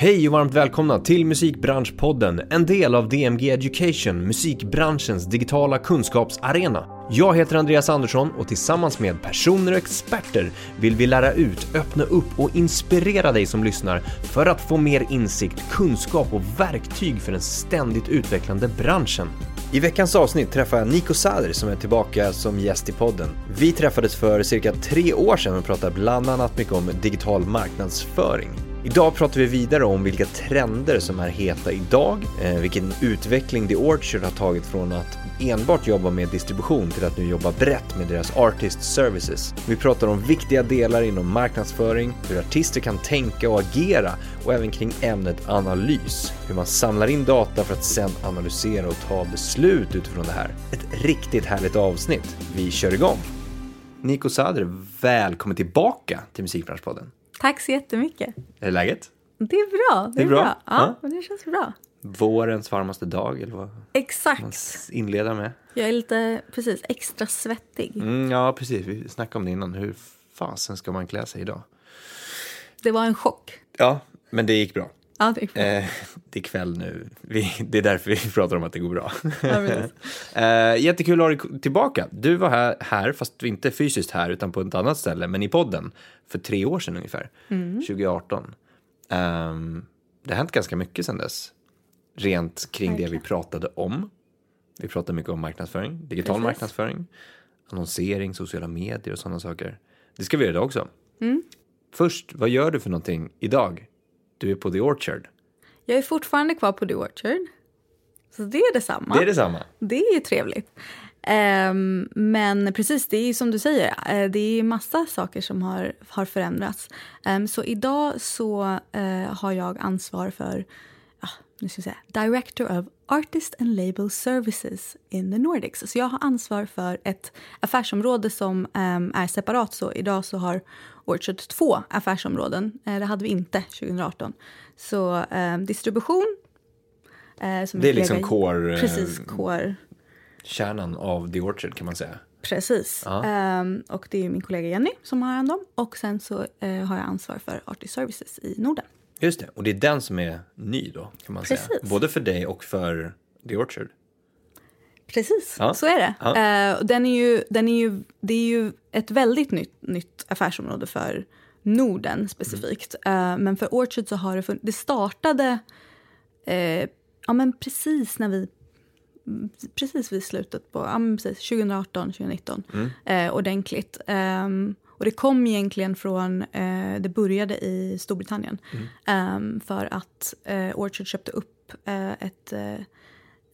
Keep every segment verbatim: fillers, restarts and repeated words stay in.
Hej och varmt välkomna till Musikbranschpodden, en del av D M G Education, musikbranschens digitala kunskapsarena. Jag heter Andreas Andersson och tillsammans med personer och experter vill vi lära ut, öppna upp och inspirera dig som lyssnar för att få mer insikt, kunskap och verktyg för den ständigt utvecklande branschen. I veckans avsnitt träffar jag Nico Sader som är tillbaka som gäst i podden. Vi träffades för cirka tre år sedan och pratade bland annat mycket om digital marknadsföring. Idag pratar vi vidare om vilka trender som är heta idag, vilken utveckling The Orchard har tagit från att enbart jobba med distribution till att nu jobba brett med deras artist services. Vi pratar om viktiga delar inom marknadsföring, hur artister kan tänka och agera och även kring ämnet analys, hur man samlar in data för att sedan analysera och ta beslut utifrån det här. Ett riktigt härligt avsnitt. Vi kör igång! Nico Sader, välkommen tillbaka till Musikbranschpodden. Tack så jättemycket. Är det läget? Det är bra, det är, det är bra. bra. Ja, ja, det känns bra. Vårens varmaste dag, eller vad? Exakt. Man inleder med. Jag är lite, precis, extra svettig. Mm, ja, precis. Vi snackade om det innan. Hur fasen ska man klä sig idag? Det var en chock. Ja, men det gick bra. Ja, det gick bra. Eh, det är kväll nu. Vi, det är därför vi pratar om att det går bra. Ja, eh, jättekul att ha dig tillbaka. Du var här, här, fast inte fysiskt här, utan på ett annat ställe, men i podden. För tre år sedan ungefär, mm. tjugo arton. Um, det har hänt ganska mycket sedan dess. Rent kring okay. det vi pratade om. Vi pratade mycket om marknadsföring, digital Precis. marknadsföring, annonsering, sociala medier och sådana saker. Det ska vi göra idag också. Mm. Först, vad gör du för någonting idag? Du är på The Orchard. Jag är fortfarande kvar på The Orchard. Så det är detsamma. Det är detsamma. Det är ju trevligt. Um, men precis, det är ju som du säger, det är ju massa saker som har, har förändrats. Um, så idag så uh, har jag ansvar för, ja, nu ska jag säga, Director of Artist and Label Services in the Nordics. Så jag har ansvar för ett affärsområde som um, är separat. Så idag så har Orchard två affärsområden. Uh, det hade vi inte tjugo arton. Så um, distribution. Uh, som det är liksom core. Precis, core. Kärnan av The Orchard kan man säga. Precis. Ja. Um, och det är min kollega Jenny som har hand om. Och sen så uh, har jag ansvar för Artist Services i Norden. Just det. Och det är den som är ny då kan man Precis. säga. Både för dig och för The Orchard. Precis, ja. Så är det. Ja. Uh, den är ju, den är ju, det är ju ett väldigt nytt, nytt affärsområde för Norden specifikt. Mm. Uh, men för Orchard så har det funnits... Det startade uh, ja, men precis när vi... precis vid slutet på ja, precis, tjugo arton tjugo nitton mm. eh, ordentligt. Um, och det kom egentligen från, eh, det började i Storbritannien mm. um, för att eh, Orchard köpte upp eh, ett eh,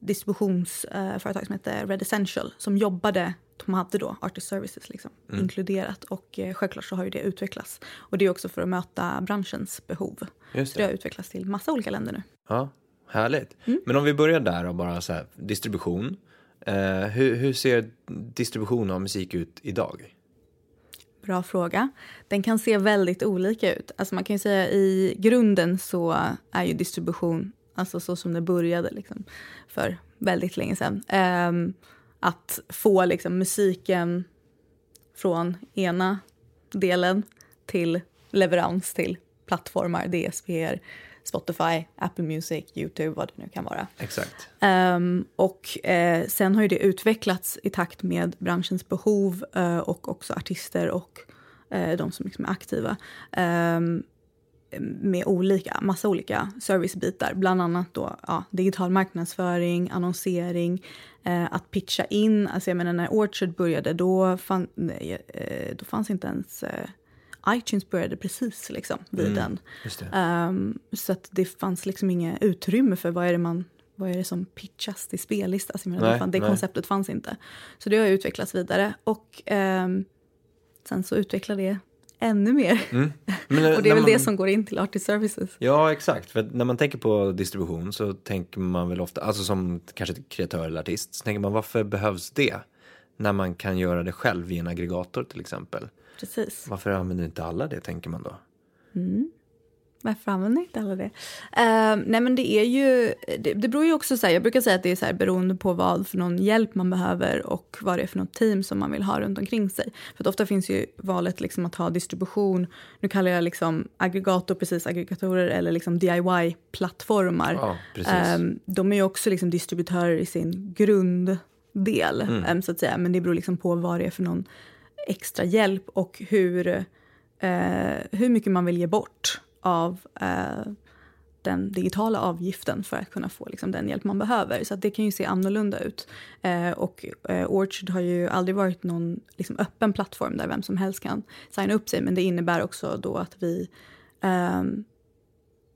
distributionsföretag eh, som hette Red Essential som jobbade, de hade då Artist Services liksom, mm. inkluderat och eh, självklart så har ju det utvecklats. Och det är också för att möta branschens behov. Just det. Så det har utvecklats till massa olika länder nu. Ja. Härligt. Mm. Men om vi börjar där och bara så här, distribution. Eh, hur, hur ser distribution av musik ut idag? Bra fråga. Den kan se väldigt olika ut. Alltså man kan ju säga i grunden så är ju distribution, alltså så som det började liksom, för väldigt länge sedan. Eh, att få liksom, musiken från ena delen till leverans till plattformar, D S P-er. Spotify, Apple Music, YouTube, vad det nu kan vara. Exakt. Um, och eh, sen har ju det utvecklats i takt med branschens behov eh, och också artister och eh, de som liksom är aktiva. Um, med olika, massa olika servicebitar. Bland annat då ja, digital marknadsföring, annonsering, eh, att pitcha in. Alltså jag menar när Orchard började då, fann, nej, eh, då fanns inte ens... Eh, iTunes började precis liksom vid mm, den. Just det. Um, så att det fanns liksom inga utrymme för vad är det man vad är det som pitchas till spellista alltså, nej, det, fan, det konceptet fanns inte. Så det har utvecklats vidare och um, sen så utvecklar det ännu mer. Mm. Men, och det är väl man, det som går in till Artist Services. Ja, exakt. För när man tänker på distribution så tänker man väl ofta alltså som kanske kreatör eller artist så tänker man varför behövs det när man kan göra det själv i en aggregator till exempel. Precis. Varför använder inte alla det, tänker man då? Mm. Varför använder inte alla det? Uh, nej men det är ju, det, det beror ju också så här, jag brukar säga att det är så här beroende på vad för någon hjälp man behöver och vad det är för något team som man vill ha runt omkring sig. För att ofta finns ju valet liksom att ha distribution, nu kallar jag liksom aggregator, precis aggregatorer eller liksom D I Y-plattformar. Ja, precis. Um, de är ju också liksom distributörer i sin grunddel, mm. um, så att säga. Men det beror liksom på vad det är för någon extra hjälp och hur, uh, hur mycket man vill ge bort av eh, den digitala avgiften för att kunna få liksom, den hjälp man behöver. Så att det kan ju se annorlunda ut. Eh, och eh, Orchard har ju aldrig varit någon liksom, öppen plattform där vem som helst kan signa upp sig. Men det innebär också då att vi, eh,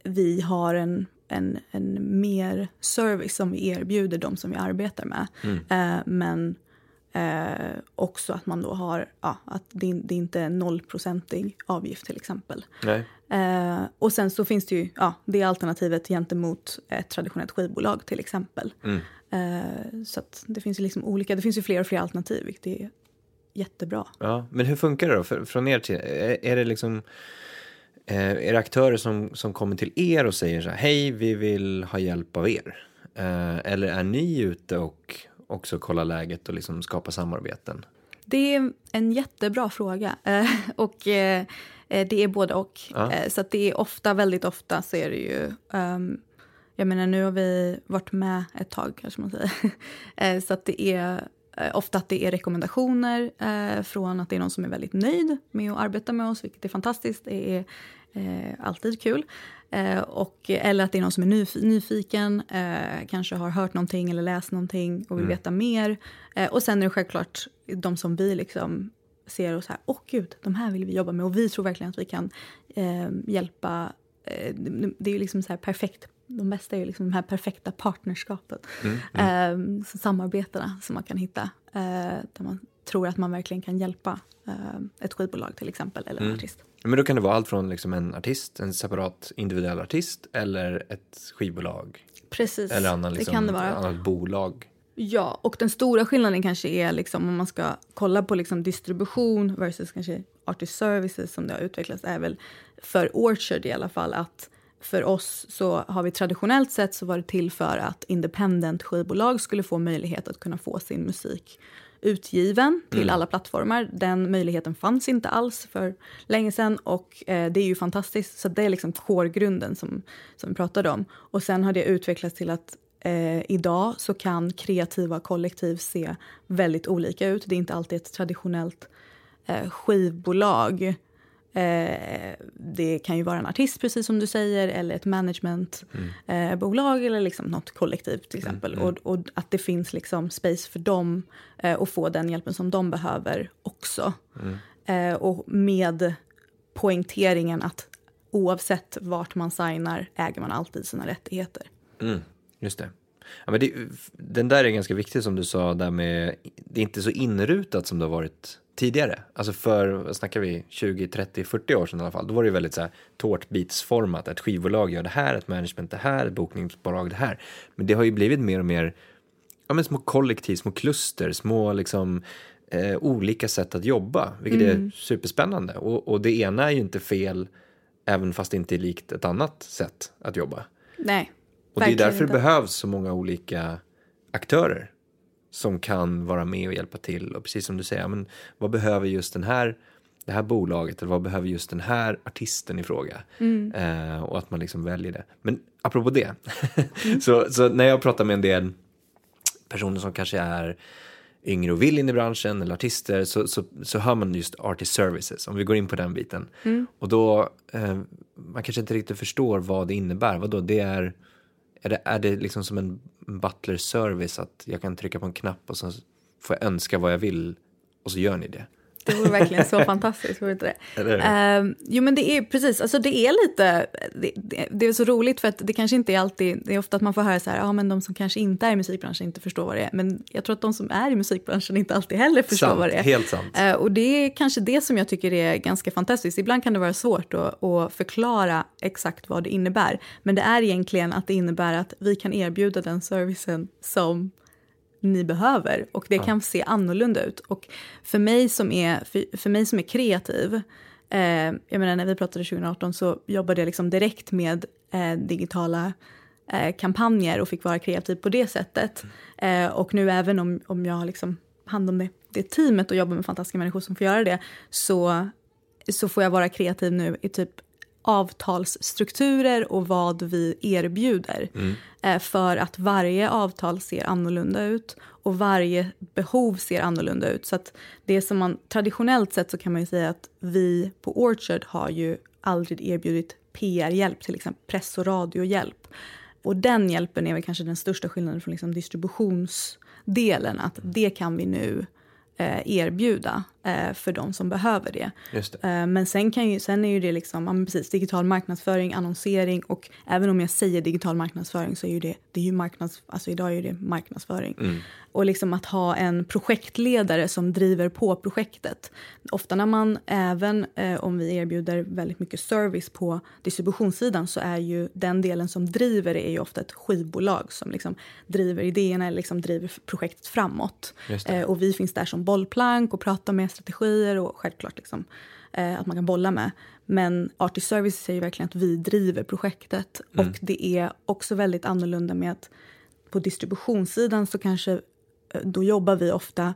vi har en, en, en mer service som vi erbjuder de som vi arbetar med. Mm. Eh, men eh, också att man då har, ja, att det, det inte är nollprocentig avgift till exempel. Nej. Uh, och sen så finns det ju ja, det alternativet gentemot ett traditionellt skivbolag till exempel. Mm. Uh, så att det finns ju liksom olika, det finns ju fler och fler alternativ, vilket är jättebra. Ja, men hur funkar det då? För, från er till, är, är det liksom är det aktörer som, som kommer till er och säger så här, hej vi vill ha hjälp av er? Uh, eller är ni ute och också kollar läget och liksom skapar samarbeten? Det är en jättebra fråga uh, och uh, det är både och. Ja. Så att det är ofta, väldigt ofta så är det ju... Um, jag menar, nu har vi varit med ett tag, kanske man säger. Så att det är uh, ofta att det är rekommendationer uh, från att det är någon som är väldigt nöjd med att arbeta med oss, vilket är fantastiskt. Det är uh, alltid kul. Uh, och, eller att det är någon som är nyf- nyfiken, uh, kanske har hört någonting eller läst någonting och vill mm. veta mer. Uh, och sen är det självklart de som vi liksom... ser och så här, åh gud, de här vill vi jobba med och vi tror verkligen att vi kan eh, hjälpa, eh, det är ju liksom så här perfekt, de bästa är ju liksom de här perfekta partnerskapen, mm, mm. Eh, samarbetena som man kan hitta eh, där man tror att man verkligen kan hjälpa eh, ett skivbolag till exempel eller en mm. artist. Men då kan det vara allt från liksom en artist, en separat individuell artist eller ett skivbolag. Precis, eller annan, liksom, det kan det vara. Ett annat bolag. Ja, och den stora skillnaden kanske är liksom om man ska kolla på liksom distribution versus kanske artist services som det har utvecklats är väl för Orchard i alla fall att för oss så har vi traditionellt sett så var det till för att independent skivbolag skulle få möjlighet att kunna få sin musik utgiven till mm. alla plattformar. Den möjligheten fanns inte alls för länge sedan och eh, det är ju fantastiskt, så det är liksom core-grunden som, som vi pratade om och sen har det utvecklats till att Eh, idag så kan kreativa kollektiv se väldigt olika ut. Det är inte alltid ett traditionellt eh, skivbolag. Eh, det kan ju vara en artist precis som du säger. Eller ett managementbolag mm. eh, eller liksom något kollektiv till exempel. Mm. Och, och att det finns liksom space för dem eh, och få den hjälpen som de behöver också. Mm. Eh, och med poängteringen att oavsett vart man signar äger man alltid sina rättigheter. Mm. Just det. Ja, men det. Den där är ganska viktig som du sa där med, det är inte så inrutat som det har varit tidigare. Alltså för, snackar vi tjugo, trettio, fyrtio år sedan i alla fall, då var det ju väldigt så här tårtbitsformat, att skivbolag gör det här, ett management det här, ett bokningsbolag det här. Men det har ju blivit mer och mer ja, men små kollektiv, små kluster, små liksom eh, olika sätt att jobba, vilket mm. är superspännande. Och, och det ena är ju inte fel även fast det inte är likt ett annat sätt att jobba. Nej. Och verkligen det är därför inte. Det behövs så många olika aktörer som kan vara med och hjälpa till. Och precis som du säger, men vad behöver just den här, det här bolaget eller vad behöver just den här artisten i fråga? Mm. Eh, och att man liksom väljer det. Men apropå det, mm. så, så när jag pratar med en del personer som kanske är yngre och vill in i branschen eller artister så, så, så hör man just artist services, om vi går in på den biten. Mm. Och då, eh, man kanske inte riktigt förstår vad det innebär. Vadå, det är... Är det, är det liksom som en butler service att jag kan trycka på en knapp och så får jag önska vad jag vill och så gör ni det? Det vore verkligen så fantastiskt, vore inte det? det? Uh, jo men det är precis, alltså det är lite, det, det, det är så roligt för att det kanske inte är alltid, det är ofta att man får höra så här, ja ah, men de som kanske inte är i musikbranschen inte förstår vad det är, men jag tror att de som är i musikbranschen inte alltid heller förstår sant, vad det är. Helt sant. Uh, och det är kanske det som jag tycker är ganska fantastiskt, ibland kan det vara svårt att, att förklara exakt vad det innebär, men det är egentligen att det innebär att vi kan erbjuda den servicen som ni behöver och det kan se annorlunda ut och för mig som är, för, för mig som är kreativ Eh, jag menar, när vi pratade tjugo arton så jobbade jag liksom direkt med eh, digitala eh, kampanjer och fick vara kreativ på det sättet. Eh, och nu även om, om jag har liksom hand om det, det teamet och jobbar med fantastiska människor som får göra det, så, så får jag vara kreativ nu i typ avtalsstrukturer och vad vi erbjuder. Mm. Eh, för att varje avtal ser annorlunda ut och varje behov ser annorlunda ut. Så att det som man traditionellt sett, så kan man ju säga att vi på Orchard har ju aldrig erbjudit P R-hjälp, till exempel press- och radiohjälp. Och den hjälpen är väl kanske den största skillnaden från liksom distributionsdelen, att det kan vi nu erbjuda för de som behöver det. Just det. Men sen, kan ju, sen är ju det liksom, precis, digital marknadsföring, annonsering, och även om jag säger digital marknadsföring så är ju det, det är ju marknads, alltså idag är ju det marknadsföring. Mm. Och liksom att ha en projektledare som driver på projektet. Ofta när man, även om vi erbjuder väldigt mycket service på distributionssidan, så är ju den delen som driver det är ju ofta ett skivbolag som liksom driver idéerna eller liksom driver projektet framåt. Och vi finns där som bollplank och prata med strategier och självklart liksom, eh, att man kan bolla med. Men Artist Services är ju verkligen att vi driver projektet. Mm. Och det är också väldigt annorlunda med att på distributionssidan så kanske då jobbar vi ofta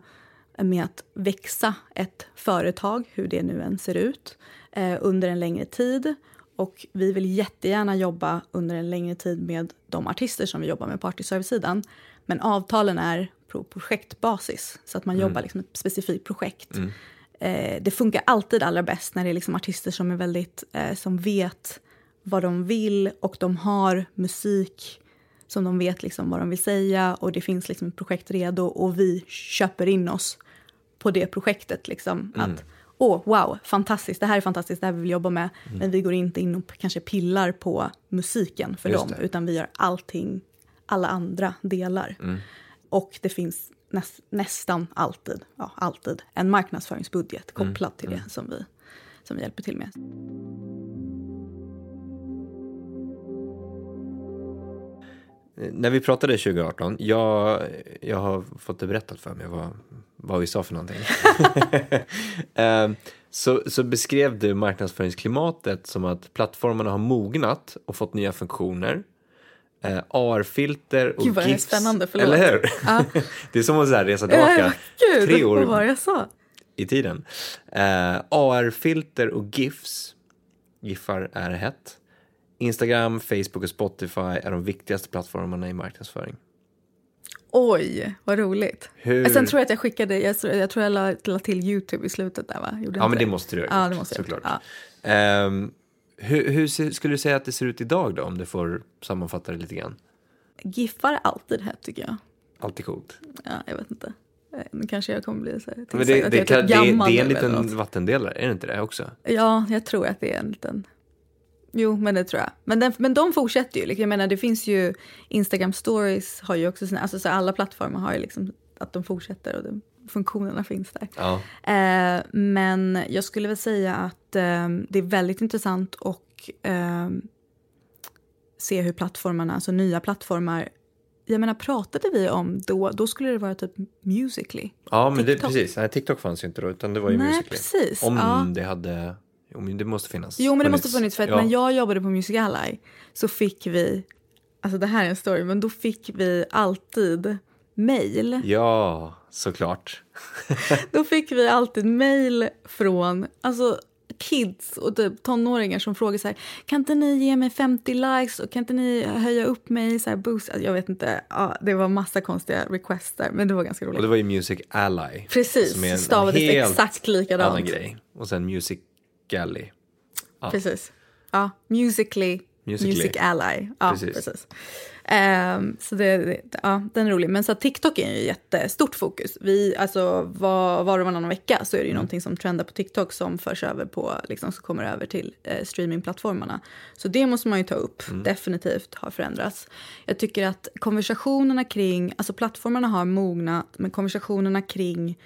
med att växa ett företag, hur det nu än ser ut, eh, under en längre tid. Och vi vill jättegärna jobba under en längre tid med de artister som vi jobbar med på Artist Service-sidan. Men avtalen är på projektbasis, så att man mm. jobbar liksom ett specifikt projekt. Mm. Eh, det funkar alltid allra bäst när det är liksom artister som är väldigt eh, som vet vad de vill, och de har musik som de vet liksom vad de vill säga, och det finns liksom ett projekt redo och vi köper in oss på det projektet liksom. Mm. Att åh, oh, wow, fantastiskt, det här är fantastiskt, det här vi vill jobba med. Mm. Men vi går inte in och kanske pillar på musiken för Just dem det. Utan vi gör allting, alla andra delar. Mm. Och det finns näst, nästan alltid, ja, alltid en marknadsföringsbudget kopplad mm, till det mm. som, vi, som vi hjälper till med. När vi pratade tjugo arton, jag, jag har fått det berättat för mig vad, vad vi sa för någonting. så, så beskrev du marknadsföringsklimatet som att plattformarna har mognat och fått nya funktioner. Uh, A R-filter och Gud, vad GIFs. Spännande, förlåt. Eller hur? Ja. Det är som att så här resa tillbaka. Gud, tre år var jag så. I tiden. Uh, A R-filter och GIFs. GIFar är hett. Instagram, Facebook och Spotify är de viktigaste plattformarna i marknadsföring. Oj, vad roligt. Hur? Sen tror jag att jag skickade, jag tror jag, tror jag la, la till YouTube i slutet där, va? Gjorde ja, men det, det måste du ha gjort, ja, det måste såklart. Ja. Um, Hur, hur skulle du säga att det ser ut idag då, om du får sammanfatta det lite grann? Giffar alltid här, tycker jag. Alltid coolt. Ja, jag vet inte. Nu kanske jag kommer bli så här. Men det, det, kan, det, det är en liten vattendelare, är det inte det också? Ja, jag tror att det är en liten... Jo, men det tror jag. Men, den, men de fortsätter ju. Jag menar, det finns ju... Instagram Stories har ju också sina... Alltså så alla plattformar har ju liksom att de fortsätter och de, funktionerna finns där. Ja. Eh, men jag skulle väl säga att eh, det är väldigt intressant och eh, se hur plattformarna, alltså nya plattformar, jag menar, pratade vi om då, då skulle det vara typ Musical.ly. Ja, men TikTok. Det precis. Nej, TikTok fanns ju inte då, utan det var ju Nej, Musical.ly. Precis. Om ja. det hade, om det måste finnas. Jo, men det funnits. måste funnits, för att ja. när jag jobbade på Musical.ly så fick vi, alltså det här är en story, men då fick vi alltid mail. Ja, såklart. Då fick vi alltid mail från alltså kids och typ tonåringar som frågar så här: kan inte ni ge mig femtio likes och kan inte ni höja upp mig så här, boost? Jag vet inte, ja, det var massa konstiga requests där, men det var ganska roligt. Och det var ju Musical.ly. Precis, stavades exakt likadant. Annan grej. Och sen Musical.ly. Ja. Precis. Ja, Musical.ly. Musical.ly. Ja, precis. precis. Um, så det, det, ja, den är rolig. Men så TikTok är ju jättestort fokus. Vi, alltså, var, var och varannan vecka så är det ju mm. någonting som trendar på TikTok som förs över på, liksom, som kommer över till eh, streamingplattformarna. Så det måste man ju ta upp. Mm. Definitivt har förändrats. Jag tycker att konversationerna kring, alltså plattformarna har mognat, men konversationerna kring,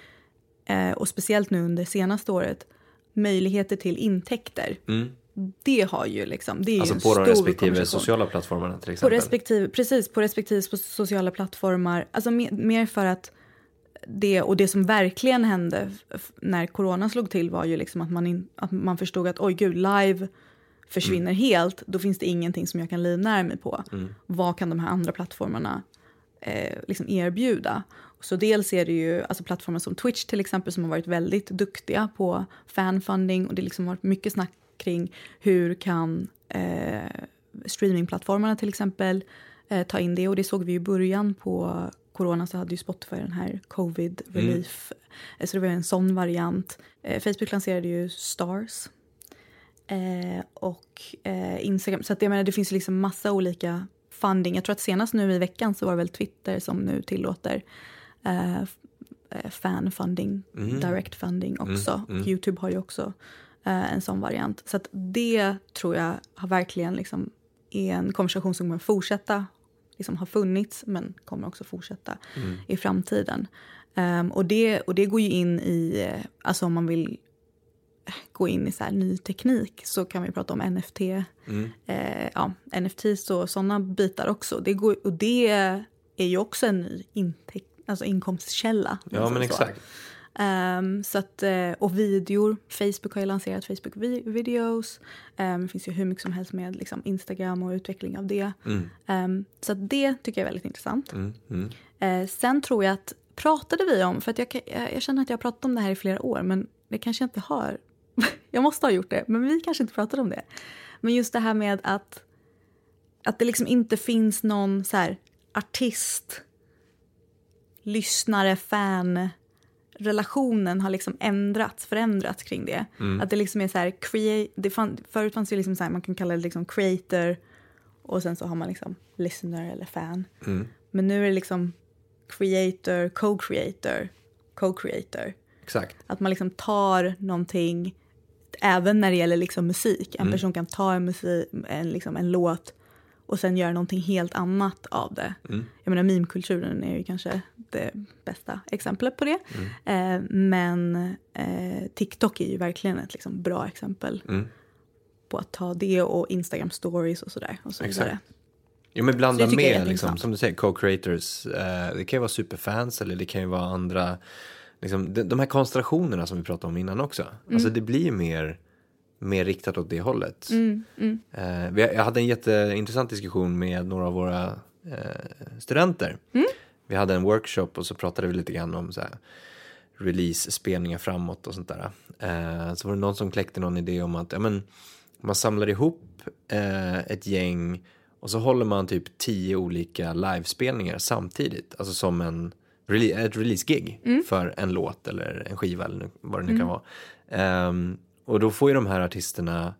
eh, och speciellt nu under senaste året, möjligheter till intäkter. Mm. Det har ju liksom, det är alltså ju en stor konversation. Alltså på de respektive sociala plattformarna till exempel. På respektive, precis, på respektive sociala plattformar. Alltså mer, mer för att det, och det som verkligen hände f- när corona slog till var ju liksom att man, in, att man förstod att oj gud, live försvinner mm. helt. Då finns det ingenting som jag kan livnära mig på. Mm. Vad kan de här andra plattformarna eh, liksom erbjuda? Så dels är det ju alltså plattformar som Twitch till exempel som har varit väldigt duktiga på fanfunding. Och det liksom har varit mycket snack kring hur kan eh, streamingplattformarna till exempel eh, ta in det. Och det såg vi ju i början på corona, så hade ju Spotify den här covid relief. Mm. Så det var en sån variant. Eh, Facebook lanserade ju Stars. Eh, och eh, Instagram. Så att jag menar, det finns liksom massa olika funding. Jag tror att senast nu i veckan så var det väl Twitter som nu tillåter eh, fanfunding, mm. direct funding också. Mm. Mm. YouTube har ju också eh, en sån variant. Så att det tror jag har verkligen liksom är en konversation som kommer fortsätta, liksom har funnits men kommer också fortsätta mm. i framtiden. Um, och, det, och det går ju in i, alltså om man vill gå in i så här ny teknik så kan vi prata om N F T. Mm. Eh, ja, N F Ts och sådana bitar också. Det går, och det är ju också en ny intäkt, alltså inkomstkälla. Ja, men så. Exakt. Um, så att, och videor. Facebook har ju lanserat Facebook videos. Um, det finns ju hur mycket som helst med liksom Instagram och utveckling av det. Mm. Um, så att det tycker jag är väldigt intressant. Mm. Mm. Uh, sen tror jag att, pratade vi om, för att jag, jag, jag känner att jag har pratat om det här i flera år, men det kanske jag inte har. Jag måste ha gjort det, men vi kanske inte pratade om det. Men just det här med att, att det liksom inte finns någon så här artist, lyssnare, fan, relationen har liksom ändrats, förändrats kring det. Mm. Att det liksom är så här, create, det fann, förut fanns det liksom så här, man kan kalla det liksom creator och sen så har man liksom listener eller fan. Mm. Men nu är det liksom creator, co-creator, co-creator. Exakt. Att man liksom tar någonting, även när det gäller liksom musik. En mm. person kan ta en, musik, en, liksom en låt och sen göra någonting helt annat av det. Mm. Jag menar, meme-kulturen är ju kanske det bästa exemplet på det. Mm. Eh, men eh, TikTok är ju verkligen ett liksom bra exempel mm. på att ta det, och Instagram stories och sådär. Och så vidare. Jo, men blanda med, liksom, som du säger, co-creators. Eh, det kan ju vara superfans eller det kan ju vara andra... Liksom, de, de här konstellationerna som vi pratade om innan också. Mm. Alltså det blir mer, mer riktat åt det hållet. Mm, mm. Eh, vi, jag hade en jätteintressant diskussion med några av våra eh, studenter. Mm. Vi hade en workshop och så pratade vi lite grann om så här, release-spelningar framåt och sånt där. Eh, så var det någon som kläckte någon idé om att ja, men, man samlar ihop eh, ett gäng och så håller man typ tio olika livespelningar samtidigt. Alltså som en... ett release-gig mm. för en låt eller en skiva eller vad det nu mm. kan vara. Um, och då får ju de här artisterna,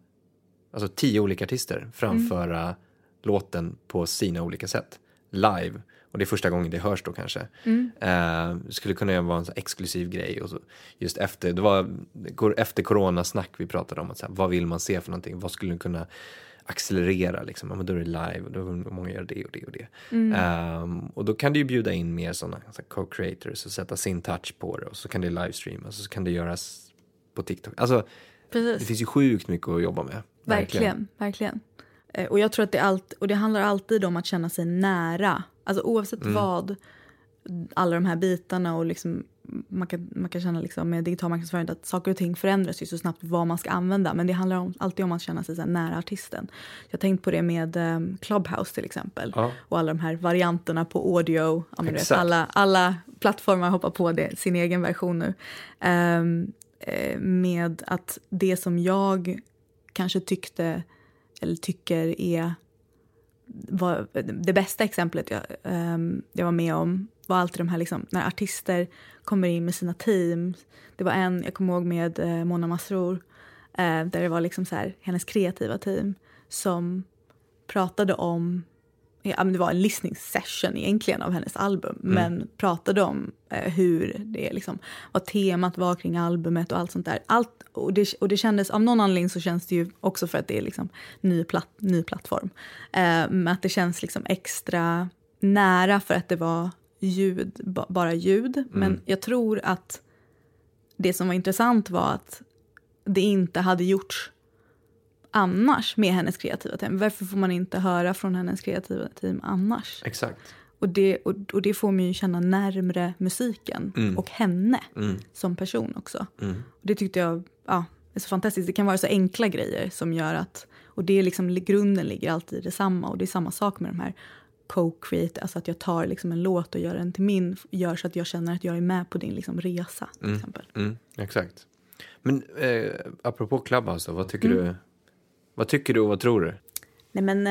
alltså tio olika artister, framföra mm. låten på sina olika sätt. Live. Och det är första gången det hörs då kanske. Mm. Uh, skulle kunna vara en så exklusiv grej. Och så just efter, det var efter coronasnack vi pratade om, att så här, vad vill man se för någonting? Vad skulle kunna accelerera liksom, ja, men då är det live och då vill många göra det och det och det. Mm. Um, och då kan du ju bjuda in mer sådana så co-creators och sätta sin touch på det, och så kan det livestreamas och så kan det göras på TikTok. Alltså, precis. Det finns ju sjukt mycket att jobba med. Verkligen, verkligen. verkligen. Och jag tror att det, allt, och det handlar alltid om att känna sig nära. Alltså oavsett mm. vad, alla de här bitarna och liksom man kan, man kan känna liksom med digital marknadsföring att saker och ting förändras ju så snabbt, vad man ska använda. Men det handlar om, alltid om att känna sig så här nära artisten. Jag har tänkt på det med um, Clubhouse till exempel. Ja. Och alla de här varianterna på audio. Ja, men vet, alla, alla plattformar hoppar på det, sin egen version nu. Um, med att det som jag kanske tyckte eller tycker är var, det bästa exemplet jag, um, jag var med om var alltid de här liksom, när artister kommer in med sina team. Det var en, jag kommer ihåg med eh, Mona Masrur, eh, där det var liksom så här, hennes kreativa team som pratade om, ja, men det var en listening session egentligen av hennes album, mm. men pratade om eh, hur det liksom, vad temat var kring albumet och allt sånt där. Allt, och, det, och det kändes, av någon anledning så känns det ju också för att det är liksom ny, platt, ny plattform. Eh, att det känns liksom extra nära för att det var ljud, ba, bara ljud. Mm. Men jag tror att det som var intressant var att det inte hade gjorts annars med hennes kreativa team. Varför får man inte höra från hennes kreativa team annars? Exakt. Och det, och, och det får man ju känna närmre musiken mm. och henne mm. som person också. Mm. Och det tyckte jag ja, är så fantastiskt. Det kan vara så enkla grejer som gör att... Och det är liksom, grunden ligger alltid i detsamma. Och det är samma sak med de här co-create. Alltså att jag tar liksom en låt och gör den till min. Gör så att jag känner att jag är med på din liksom resa till mm. exempel. Mm. Exakt. Men eh, apropå Clubhouse, vad tycker mm. du... Vad tycker du och vad tror du? Nej men,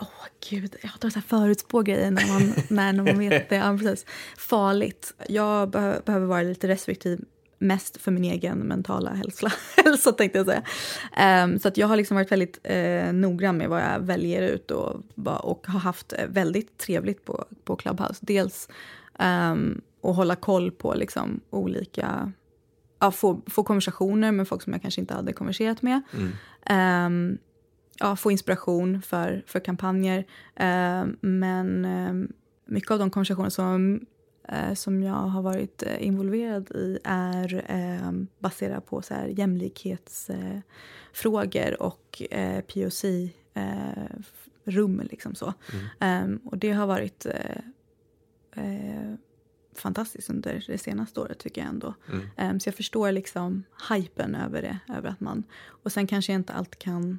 åh oh, gud, jag har så här förutspågrejer när man, när, när man vet det. Ja, precis. Farligt. Jag be- behöver vara lite restriktiv, mest för min egen mentala hälsa, hälsa tänkte jag säga. Um, så att jag har liksom varit väldigt uh, noggrann med vad jag väljer ut och, och har haft väldigt trevligt på, på Clubhouse. Dels um, att hålla koll på liksom olika... Ja, få, få konversationer med folk som jag kanske inte hade konverserat med. Mm. Um, ja, få inspiration för, för kampanjer. Um, men um, mycket av de konversationer som, uh, som jag har varit involverad i är um, baserade på så här jämlikhetsfrågor uh, och uh, P O C-rum. Uh, liksom så. Mm. Um, och det har varit... Uh, uh, fantastiskt under det senaste året tycker jag ändå. Mm. Um, så jag förstår liksom hypen över det, över att man, och sen kanske jag inte alltid kan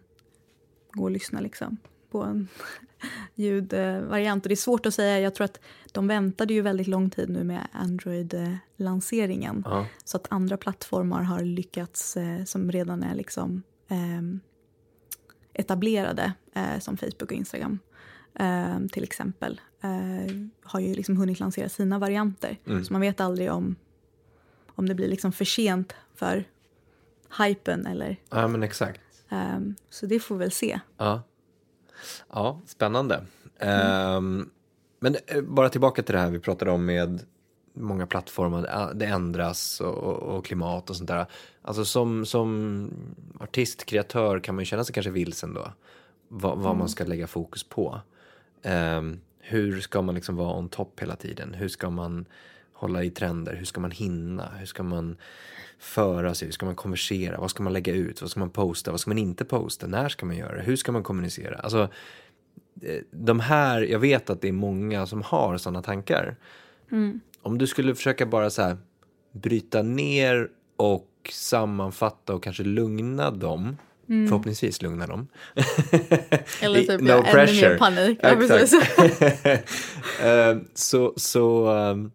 gå och lyssna liksom på en ljudvariant, och det är svårt att säga. Jag tror att de väntade ju väldigt lång tid nu med Android-lanseringen uh-huh. så att andra plattformar har lyckats eh, som redan är liksom eh, etablerade eh, som Facebook och Instagram. Uh, till exempel uh, har ju liksom hunnit lansera sina varianter mm. så man vet aldrig om om det blir liksom för sent för hypen eller ja men exakt um, så det får vi väl se. Ja, ja spännande. mm. um, men bara tillbaka till det här vi pratade om med många plattformar, det ändras och, och, och klimat och sånt där, alltså som, som artist, kreatör kan man ju känna sig kanske vilsen då vad, vad mm. man ska lägga fokus på. Um, hur ska man liksom vara on top hela tiden? Hur ska man hålla i trender? Hur ska man hinna? Hur ska man föra sig? Hur ska man konversera? Vad ska man lägga ut? Vad ska man posta? Vad ska man inte posta? När ska man göra det? Hur ska man kommunicera? Alltså, de här, jag vet att det är många som har sådana tankar. Mm. Om du skulle försöka bara så här bryta ner och sammanfatta och kanske lugna dem. Mm. Förhoppningsvis lugna dem. Eller typ no jag pressure. Ännu mer panik. uh, så, så um,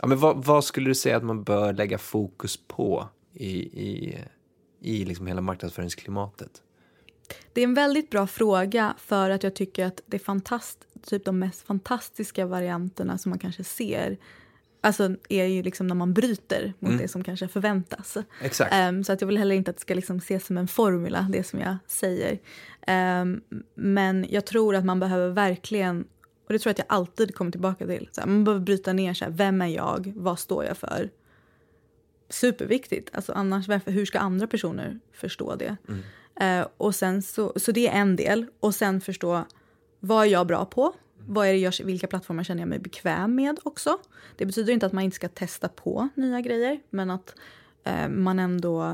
ja, men vad, vad skulle du säga att man bör lägga fokus på i, i, i liksom hela marknadsföringsklimatet? Det är en väldigt bra fråga, för att jag tycker att det är fantast, typ de mest fantastiska varianterna som man kanske ser. Alltså är ju liksom när man bryter mot mm. det som kanske förväntas. Exakt. Um, så att jag vill heller inte att det ska liksom ses som en formula, det som jag säger. Um, men jag tror att man behöver verkligen, och det tror jag att jag alltid kommer tillbaka till. Så här, man behöver bryta ner så här, vem är jag? Vad står jag för? Superviktigt. Alltså annars, varför, hur ska andra personer förstå det? Mm. Uh, och sen så, så det är en del. Och sen förstå, vad är jag bra på? Vad är det jag, vilka plattformar känner jag mig bekväm med också? Det betyder inte att man inte ska testa på nya grejer. Men att eh, man ändå eh,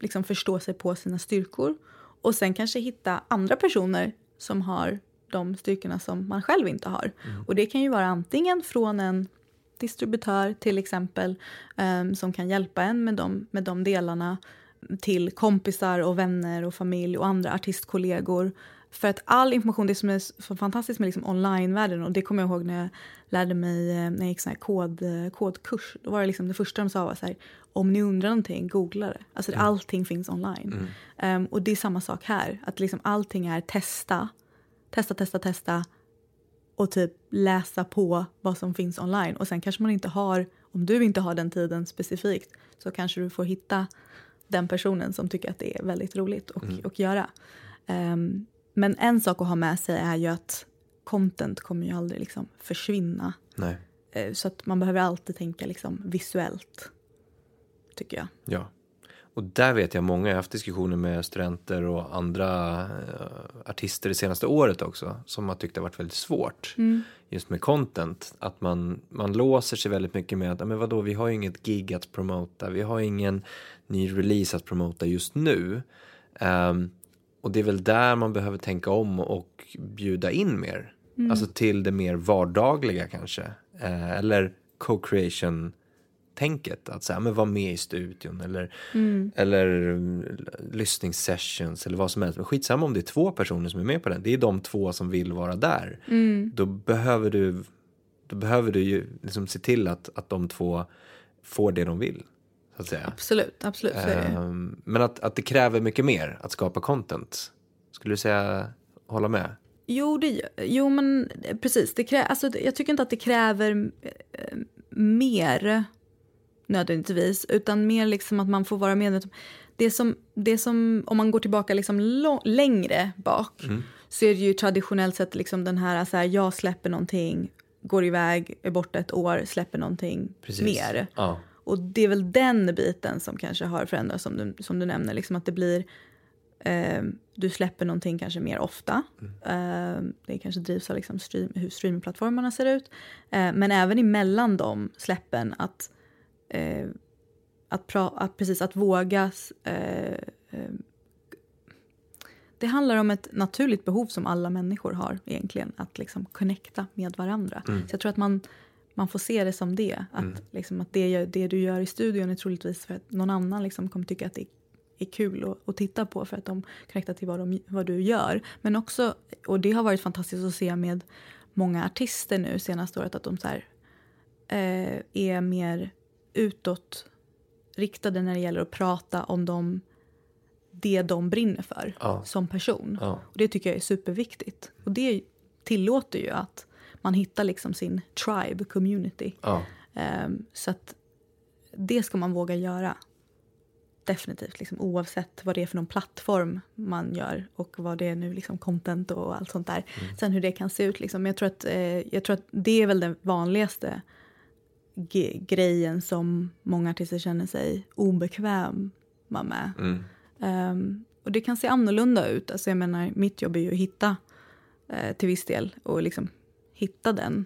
liksom förstår sig på sina styrkor. Och sen kanske hitta andra personer som har de styrkorna som man själv inte har. Mm. Och det kan ju vara antingen från en distributör till exempel. Eh, som kan hjälpa en med de, med de delarna. Till kompisar och vänner och familj och andra artistkollegor. För att all information, det som är så fantastiskt med liksom online-världen, och det kommer jag ihåg när jag lärde mig, när jag gick sån här kod, kodkurs, då var det liksom det första de sa var så här, om ni undrar någonting, googla det. Alltså mm. allting finns online. Mm. Um, och det är samma sak här, att liksom allting är testa, testa, testa, testa och typ läsa på vad som finns online. Och sen kanske man inte har, om du inte har den tiden specifikt, så kanske du får hitta den personen som tycker att det är väldigt roligt och, mm. och göra. Um, Men en sak att ha med sig är ju att content kommer ju aldrig liksom försvinna. Nej. Så att man behöver alltid tänka liksom visuellt, tycker jag. Ja, och där vet jag många, jag har haft diskussioner med studenter och andra uh, artister det senaste året också, som har tyckt det har varit väldigt svårt mm. just med content. Att man, man låser sig väldigt mycket med att men vadå, vi har ju inget gig att promota, vi har ingen ny release att promota just nu. Um, Och det är väl där man behöver tänka om och bjuda in mer. Mm. Alltså till det mer vardagliga kanske. Eh, eller co-creation-tänket. Att så här, men vara med i studion. Eller, mm. eller lyssningssessions. Eller vad som helst. Men skitsamma om det är två personer som är med på den. Det är de två som vill vara där. Mm. Då behöver du... Då behöver du ju liksom se till att, att de två får det de vill. Så att säga. Absolut, absolut. Så är det. Um, men att, att det kräver mycket mer att skapa content. Skulle du säga, hålla med? Jo, det, jo men precis. Det krä, alltså, jag tycker inte att det kräver eh, mer nödvändigtvis. Utan mer liksom att man får vara medveten. Det som, det som om man går tillbaka liksom lång, längre bak. Mm. Så är det ju traditionellt sett liksom den här, så här jag släpper någonting. Går iväg, är borta ett år, släpper någonting Precis. mer. Ja. Och det är väl den biten som kanske har förändrats som du, som du nämner. Liksom att det blir, eh, du släpper någonting kanske mer ofta. Mm. Eh, det kanske drivs av liksom stream, hur streamingplattformarna ser ut. Eh, men även emellan de släppen att, eh, att, pra, att, precis, att vågas... Eh, eh, Det handlar om ett naturligt behov som alla människor har egentligen. Att liksom connecta med varandra. Mm. Så jag tror att man, man får se det som det. Att, mm. liksom, att det, det du gör i studion är troligtvis för att någon annan liksom kommer tycka att det är kul att, att titta på. För att de connectar till vad, de, vad du gör. Men också, och det har varit fantastiskt att se med många artister nu senaste året. Att de så här, eh, är mer utåtriktade när det gäller att prata om dem. Det de brinner för ja. som person. Ja. Och det tycker jag är superviktigt. Och det tillåter ju att man hittar liksom sin tribe, community. Ja. Um, så att det ska man våga göra. Definitivt. Liksom, oavsett vad det är för någon plattform man gör. Och vad det är nu liksom content och allt sånt där. Mm. Sen hur det kan se ut. Liksom. Men jag tror att, eh, jag tror att det är väl den vanligaste ge- grejen som många artister känner sig obekväma med. Mm. Um, och det kan se annorlunda ut. Alltså jag menar, mitt jobb är ju att hitta eh, till viss del och liksom hitta den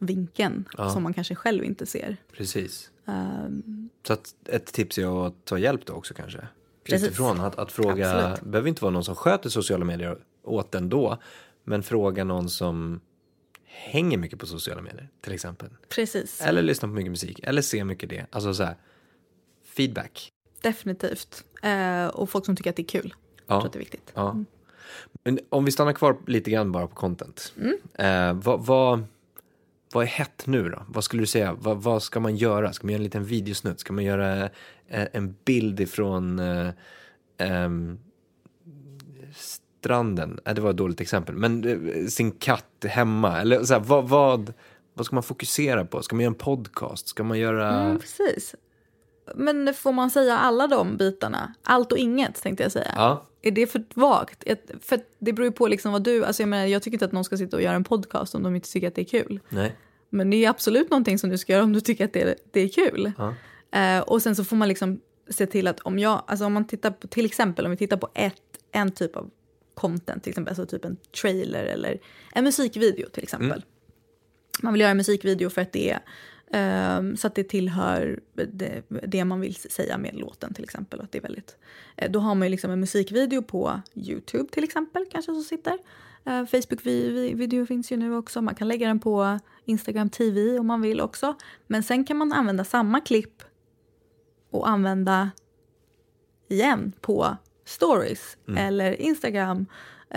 vinkeln ja. som man kanske själv inte ser. Precis. Um, Så att ett tips är att ta hjälp då också kanske. Precis. Utifrån att, att fråga, Absolut. behöver inte vara någon som sköter sociala medier åt en då, men fråga någon som hänger mycket på sociala medier till exempel. Precis. Eller lyssnar på mycket musik, eller ser mycket det. Alltså så här, feedback. Definitivt. Eh, och folk som tycker att det är kul. Ja. Jag tror att det är viktigt. Ja. Mm. Men om vi stannar kvar lite grann bara på content. Mm. Eh, vad, vad, vad är hett nu då? Vad skulle du säga? Vad, vad ska man göra? Ska man göra en liten videosnutt? Ska man göra eh, en bild ifrån eh, eh, stranden? Eh, det var ett dåligt exempel. Men eh, sin katt hemma. Eller, så här, vad, vad, vad ska man fokusera på? Ska man göra en podcast? Ska man göra... Mm, precis. Men får man säga alla de bitarna? Allt och inget, tänkte jag säga. Ja. Är det för vagt? För det beror ju på liksom vad du... Alltså jag menar, jag tycker inte att någon ska sitta och göra en podcast om de inte tycker att det är kul. Nej. Men det är absolut någonting som du ska göra om du tycker att det är, det är kul. Ja. Eh, och sen så får man liksom se till att om jag... Alltså om man tittar på... Till exempel om vi tittar på ett, en typ av content. Till exempel alltså typ en trailer eller en musikvideo till exempel. Mm. Man vill göra en musikvideo för att det är... Um, så att det tillhör det, det man vill säga med låten till exempel. Att det är väldigt, då har man ju liksom en musikvideo på YouTube till exempel kanske som sitter. Uh, Facebook-video finns ju nu också. Man kan lägga den på Instagram T V om man vill också. Men sen kan man använda samma klipp och använda igen på stories mm. eller Instagram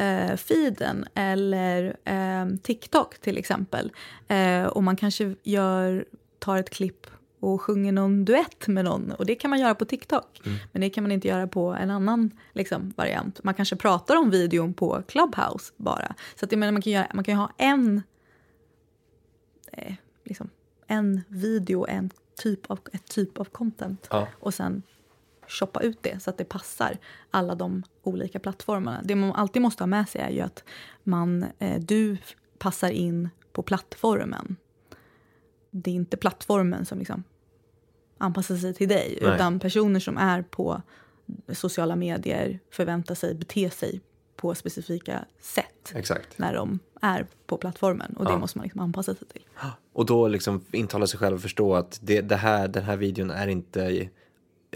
Uh, feeden eller uh, TikTok till exempel. Uh, och man kanske gör, tar ett klipp och sjunger någon duett med någon. Och det kan man göra på TikTok. Mm. Men det kan man inte göra på en annan liksom, variant. Man kanske pratar om videon på Clubhouse bara. Så att, jag menar, man kan göra, man kan ha en eh, liksom, en video, en typ av, ett typ av content. Ja. Och sen shoppa ut det så att det passar alla de olika plattformarna. Det man alltid måste ha med sig är ju att man, eh, du passar in på plattformen. Det är inte plattformen som liksom anpassar sig till dig. Nej. Utan personer som är på sociala medier förväntar sig bete sig på specifika sätt. Exakt. När de är på plattformen. Och det ja. måste man liksom anpassa sig till. Och då liksom intala sig själv och förstå att det, det här, den här videon är inte... I-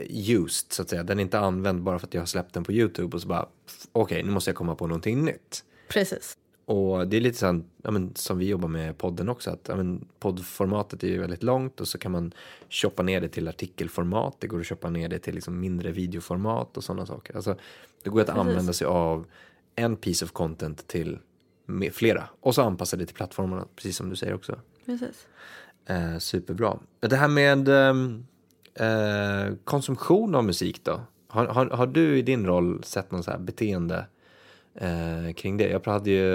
used så att säga, den är inte använd bara för att jag har släppt den på YouTube och så bara, okej, okay, nu måste jag komma på någonting nytt. Precis. Och det är lite så, ja, men, som vi jobbar med podden också. Att, ja, men, poddformatet är ju väldigt långt. Och så kan man köpa ner det till artikelformat. Det går att köpa ner det till liksom, mindre videoformat och sådana saker. Alltså, det går att Precis. Använda sig av en piece of content till flera. Och så anpassa det till plattformarna. Precis som du säger också. Precis. Eh, superbra. Det här med eh, konsumtion av musik då. Har, har, har du i din roll sett någon så här beteende Eh, kring det? Jag pratade ju,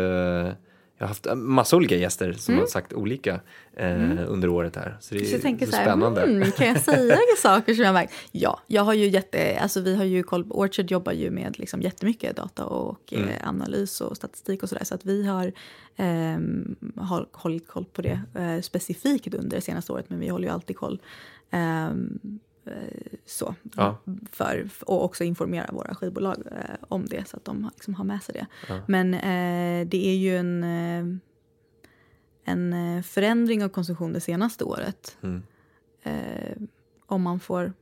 jag har haft massa olika gäster som mm. har sagt olika eh, mm. under året här. Så det är så, jag tänker så, så här, spännande. Mm, kan jag säga saker som jag märkt? Ja, jag har ju jätte, alltså vi har ju koll, Orchard jobbar ju med liksom jättemycket data och mm. eh, analys och statistik och sådär. Så att vi har eh, håll, hållit koll på det eh, specifikt under det senaste året, men vi håller ju alltid koll. Eh, Så, ja. för, och också informera våra skivbolag eh, om det så att de liksom har med sig det. Ja. Men eh, det är ju en, en förändring av konsumtion det senaste året. Mm. Eh, om man får,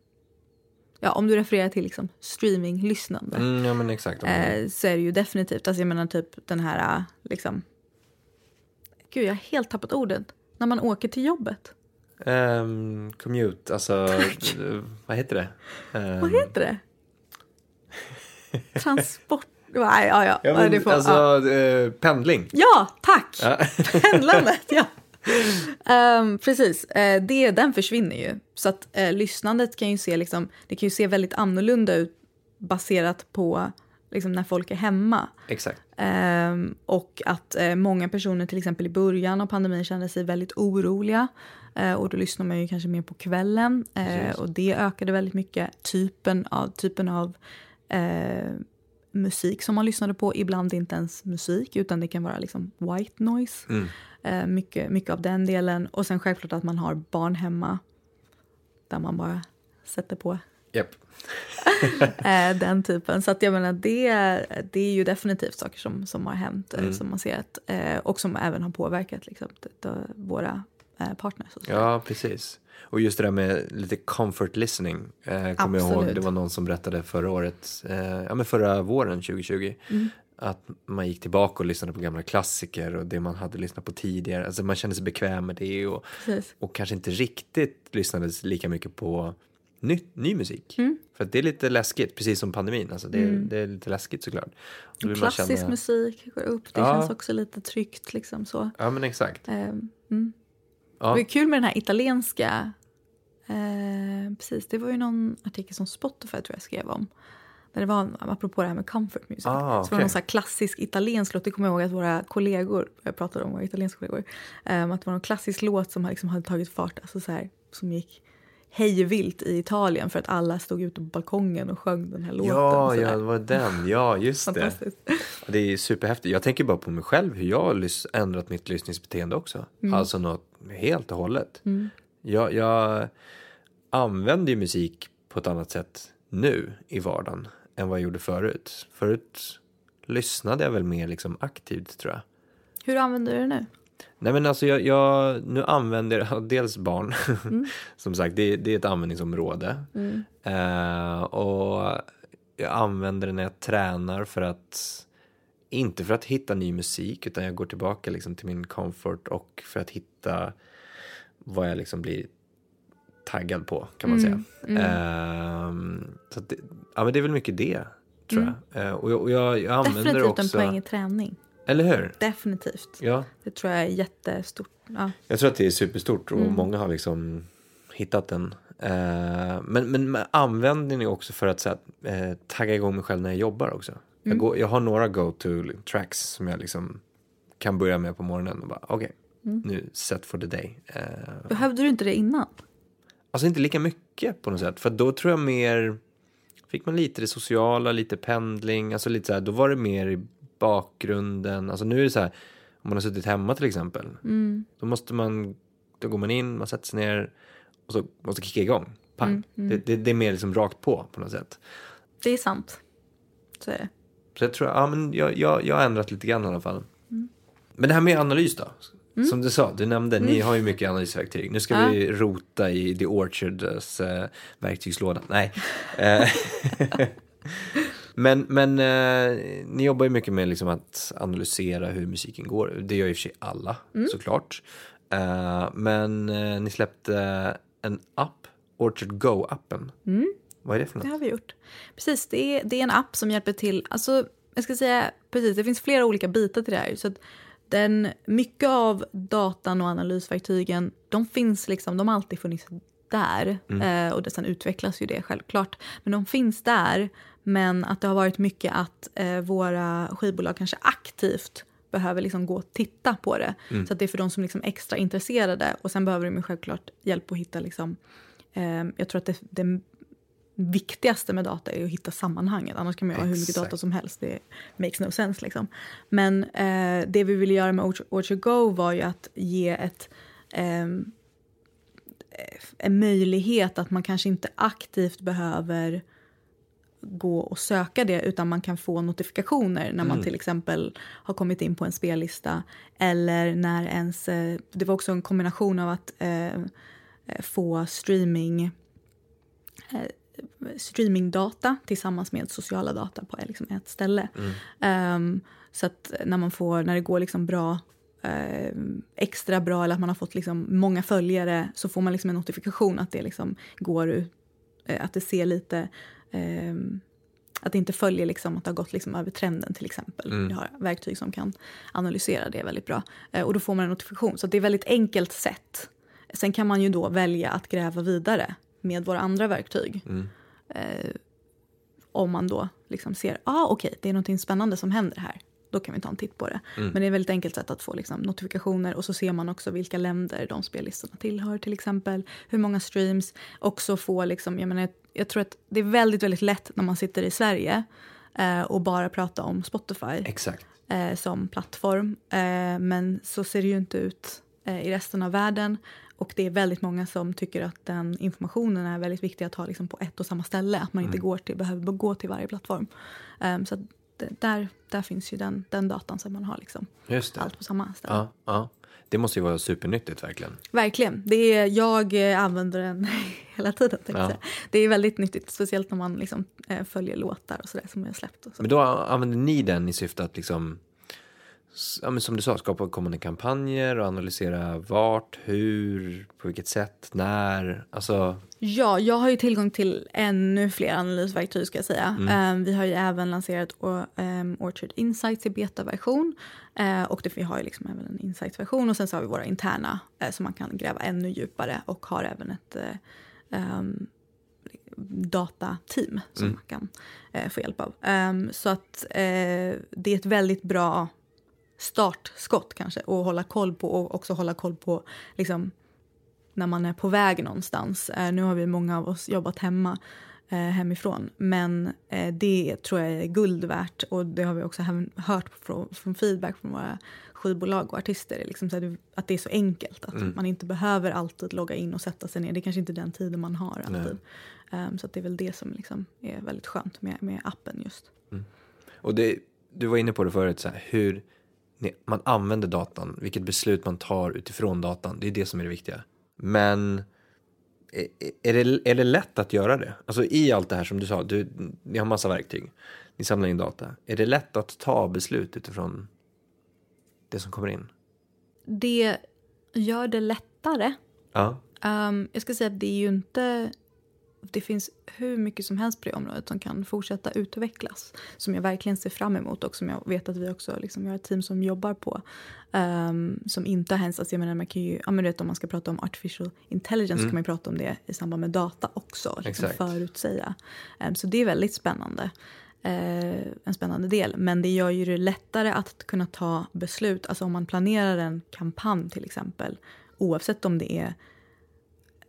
ja, om du refererar till liksom streaming-lyssnande, mm, ja, men exakt, om det. Eh, så är det ju definitivt, alltså jag menar typ den här liksom, gud jag har helt tappat ordet, när man åker till jobbet. Um, commute, alltså uh, vad heter det? Um... Vad heter det? Transport, nej, ja, ja. ja men, får, alltså, ja. Uh, pendling. Ja, tack! Ja. Pendlandet, ja. Um, precis, uh, det, den försvinner ju. Så att uh, lyssnandet kan ju se liksom, det kan ju se väldigt annorlunda ut baserat på liksom när folk är hemma. Exakt. Um, och att uh, många personer till exempel i början av pandemin kände sig väldigt oroliga. Och då lyssnar man ju kanske mer på kvällen. Precis. Och det ökade väldigt mycket typen av, typen av eh, musik som man lyssnade på. Ibland inte ens musik, utan det kan vara liksom white noise. Mm. Eh, mycket, mycket av den delen. Och sen självklart att man har barn hemma där man bara sätter på yep. eh, den typen. Så att jag menar, det, det är ju definitivt saker som, som har hänt, mm. som man ser att, eh, och som även har påverkat liksom, våra partners. Ja, precis. Och just det där med lite comfort listening eh, kommer jag ihåg, det var någon som berättade förra året, eh, ja men förra våren tjugo tjugo, mm. att man gick tillbaka och lyssnade på gamla klassiker och det man hade lyssnat på tidigare. Alltså man kände sig bekväm med det och, och kanske inte riktigt lyssnade lika mycket på ny, ny musik. Mm. För att det är lite läskigt, precis som pandemin. Alltså det, mm. det är lite läskigt såklart. Klassisk känna... musik går upp, det ja. Känns också lite tryggt liksom så. Ja, men exakt. Eh, mm. Ja. Det är kul med den här italienska, eh, precis, det var ju någon artikel som Spotify tror jag skrev om. Där det var, apropå det här med comfort music, ah, okay. så var någon sån här klassisk italiensk låt, det kommer jag ihåg att våra kollegor, jag pratade om våra italienska kollegor, eh, att det var någon klassisk låt som liksom hade tagit fart, alltså så här, som gick hejvilt i Italien för att alla stod ute på balkongen och sjöng den här låten. Ja, ja, det var den. Ja, just det. Det är superhäftigt. Jag tänker bara på mig själv, hur jag har ändrat mitt lyssningsbeteende också. Mm. Alltså något helt och hållet. Mm. Jag, jag använder ju musik på ett annat sätt nu i vardagen än vad jag gjorde förut. Förut lyssnade jag väl mer liksom aktivt, tror jag. Hur använder du det nu? Nej men alltså jag, jag nu använder dels barn mm. som sagt, det, det är ett användningsområde mm. eh, och jag använder det när jag tränar för att, inte för att hitta ny musik, utan jag går tillbaka liksom till min comfort och för att hitta vad jag liksom blir taggad på, kan man mm. säga mm. Eh, så att det, ja men det är väl mycket det, tror mm. jag eh, och jag, och jag, jag använder också definitivt en också... poäng i träning. Eller hur? Definitivt. Ja. Det tror jag är jättestort. Ja. Jag tror att det är superstort och mm. många har liksom hittat den. Eh, men, men användningen är också för att så här, eh, tagga igång mig själv när jag jobbar också. Mm. Jag, går, jag har några go-to-tracks som jag liksom kan börja med på morgonen och bara, okej, okay, mm. nu set for the day. Eh, Behövde du inte det innan? Alltså inte lika mycket på något sätt. För då tror jag mer, fick man lite det sociala, lite pendling. Alltså lite så här, då var det mer i bakgrunden, alltså nu är det så här, om man har suttit hemma till exempel mm. då måste man, då går man in, man sätter sig ner och så måste kicka igång pang, mm, mm. Det, det, det är mer liksom rakt på på något sätt. Det är sant, så är det. Så jag tror, ja men jag, jag, jag har ändrat lite grann i alla fall mm. men det här med analys då mm. som du sa, du nämnde, mm. ni har ju mycket analysverktyg. Nu ska ja. vi rota i The Orchards äh, verktygslåda, nej Men, men eh, ni jobbar ju mycket med liksom att analysera hur musiken går. Det gör ju för sig alla, mm. såklart. Eh, men eh, ni släppte en app, Orchard Go-appen. Mm. Vad är det för något? Det har vi gjort. Precis, det är, det är en app som hjälper till. Alltså, jag ska säga, precis, det finns flera olika bitar till det här. Så att den, mycket av datan och analysverktygen, de finns liksom, de har alltid funnits där. Mm. Eh, och sen utvecklas ju det självklart. Men de finns där. Men att det har varit mycket att eh, våra skivbolag kanske aktivt behöver liksom gå och titta på det. Mm. Så att det är för de som liksom extra intresserade. Och sen behöver de ju självklart hjälp att hitta liksom... Eh, jag tror att det, det viktigaste med data är att hitta sammanhanget. Annars kan man ha hur mycket data som helst. Det makes no sense liksom. Men eh, det vi ville göra med Orchard Go var ju att ge ett... Eh, en möjlighet att man kanske inte aktivt behöver gå och söka det, utan man kan få notifikationer när mm. man till exempel har kommit in på en spellista, eller när ens, det var också en kombination av att eh, få streaming eh, streamingdata tillsammans med sociala data på liksom ett ställe, mm. um, så att när man får, när det går liksom bra, extra bra, eller att man har fått liksom många följare, så får man liksom en notifikation att det liksom går ut, att det ser lite um, att det inte följer liksom, att det har gått liksom över trenden till exempel. Mm. Vi har verktyg som kan analysera det väldigt bra, uh, och då får man en notifikation, så det är ett väldigt enkelt sätt. Sen kan man ju då välja att gräva vidare med våra andra verktyg, mm. uh, om man då liksom ser, ah okej, okay, det är någonting spännande som händer här. Då kan vi ta en titt på det. Mm. Men det är ett väldigt enkelt sätt att få liksom notifikationer. Och så ser man också vilka länder de spellistorna tillhör till exempel. Hur många streams. Också få liksom, jag menar, jag, jag tror att det är väldigt, väldigt lätt när man sitter i Sverige. Eh, och bara prata om Spotify. Exakt. Eh, som plattform. Eh, men så ser det ju inte ut eh, i resten av världen. Och det är väldigt många som tycker att den informationen är väldigt viktig att ha liksom på ett och samma ställe. Att man inte mm. går till, behöver gå till varje plattform. Eh, så att Där, där finns ju den, den datan som man har liksom. Just det. Allt på samma ställe. Ja, ja. Det måste ju vara supernyttigt verkligen. Verkligen. Det är, jag använder den hela tiden. Ja. Det är väldigt nyttigt. Speciellt när man liksom, eh, följer låtar och sådär som jag har släppt. Och så. Men då använder ni den i syfte att liksom, ja, men som du sa, skapa kommande kampanjer och analysera vart, hur, på vilket sätt, när. Alltså... Ja, jag har ju tillgång till ännu fler analysverktyg ska jag säga. Mm. Um, vi har ju även lanserat um, Orchard Insights i betaversion. Uh, och det, vi har ju liksom även en Insights-version. Och sen så har vi våra interna uh, som man kan gräva ännu djupare. Och har även ett uh, um, datateam som mm. man kan uh, få hjälp av. Um, så att uh, det är ett väldigt bra... startskott kanske, och hålla koll på, och också hålla koll på liksom, när man är på väg någonstans. Eh, nu har vi många av oss jobbat hemma eh, hemifrån, men eh, det tror jag är guld värt, och det har vi också hört från, från feedback från våra skivbolag och artister liksom, så att, det, att det är så enkelt att mm. man inte behöver alltid logga in och sätta sig ner. Det är kanske inte den tiden man har alltid. Um, så att det är väl det som liksom är väldigt skönt med, med appen just. Mm. Och det, du var inne på det förut så här, hur man använder datan, vilket beslut man tar utifrån datan, det är det som är det viktiga. Men är det, är det lätt att göra det? Alltså i allt det här som du sa, du, ni har massa verktyg, ni samlar in data. Är det lätt att ta beslut utifrån det som kommer in? Det gör det lättare. Ja. Um, jag ska säga att det är ju inte... Det finns hur mycket som helst på det området som kan fortsätta utvecklas. Som jag verkligen ser fram emot och som jag vet att vi också liksom har ett team som jobbar på. Um, som inte har hänsats. Jag menar, man kan ju, ja, men vet, om man ska prata om artificial intelligence mm. så kan man ju prata om det i samband med data också. Liksom förutsäga. Um, så det är väldigt spännande. Uh, en spännande del. Men det gör ju det lättare att kunna ta beslut. Alltså om man planerar en kampanj till exempel. Oavsett om det är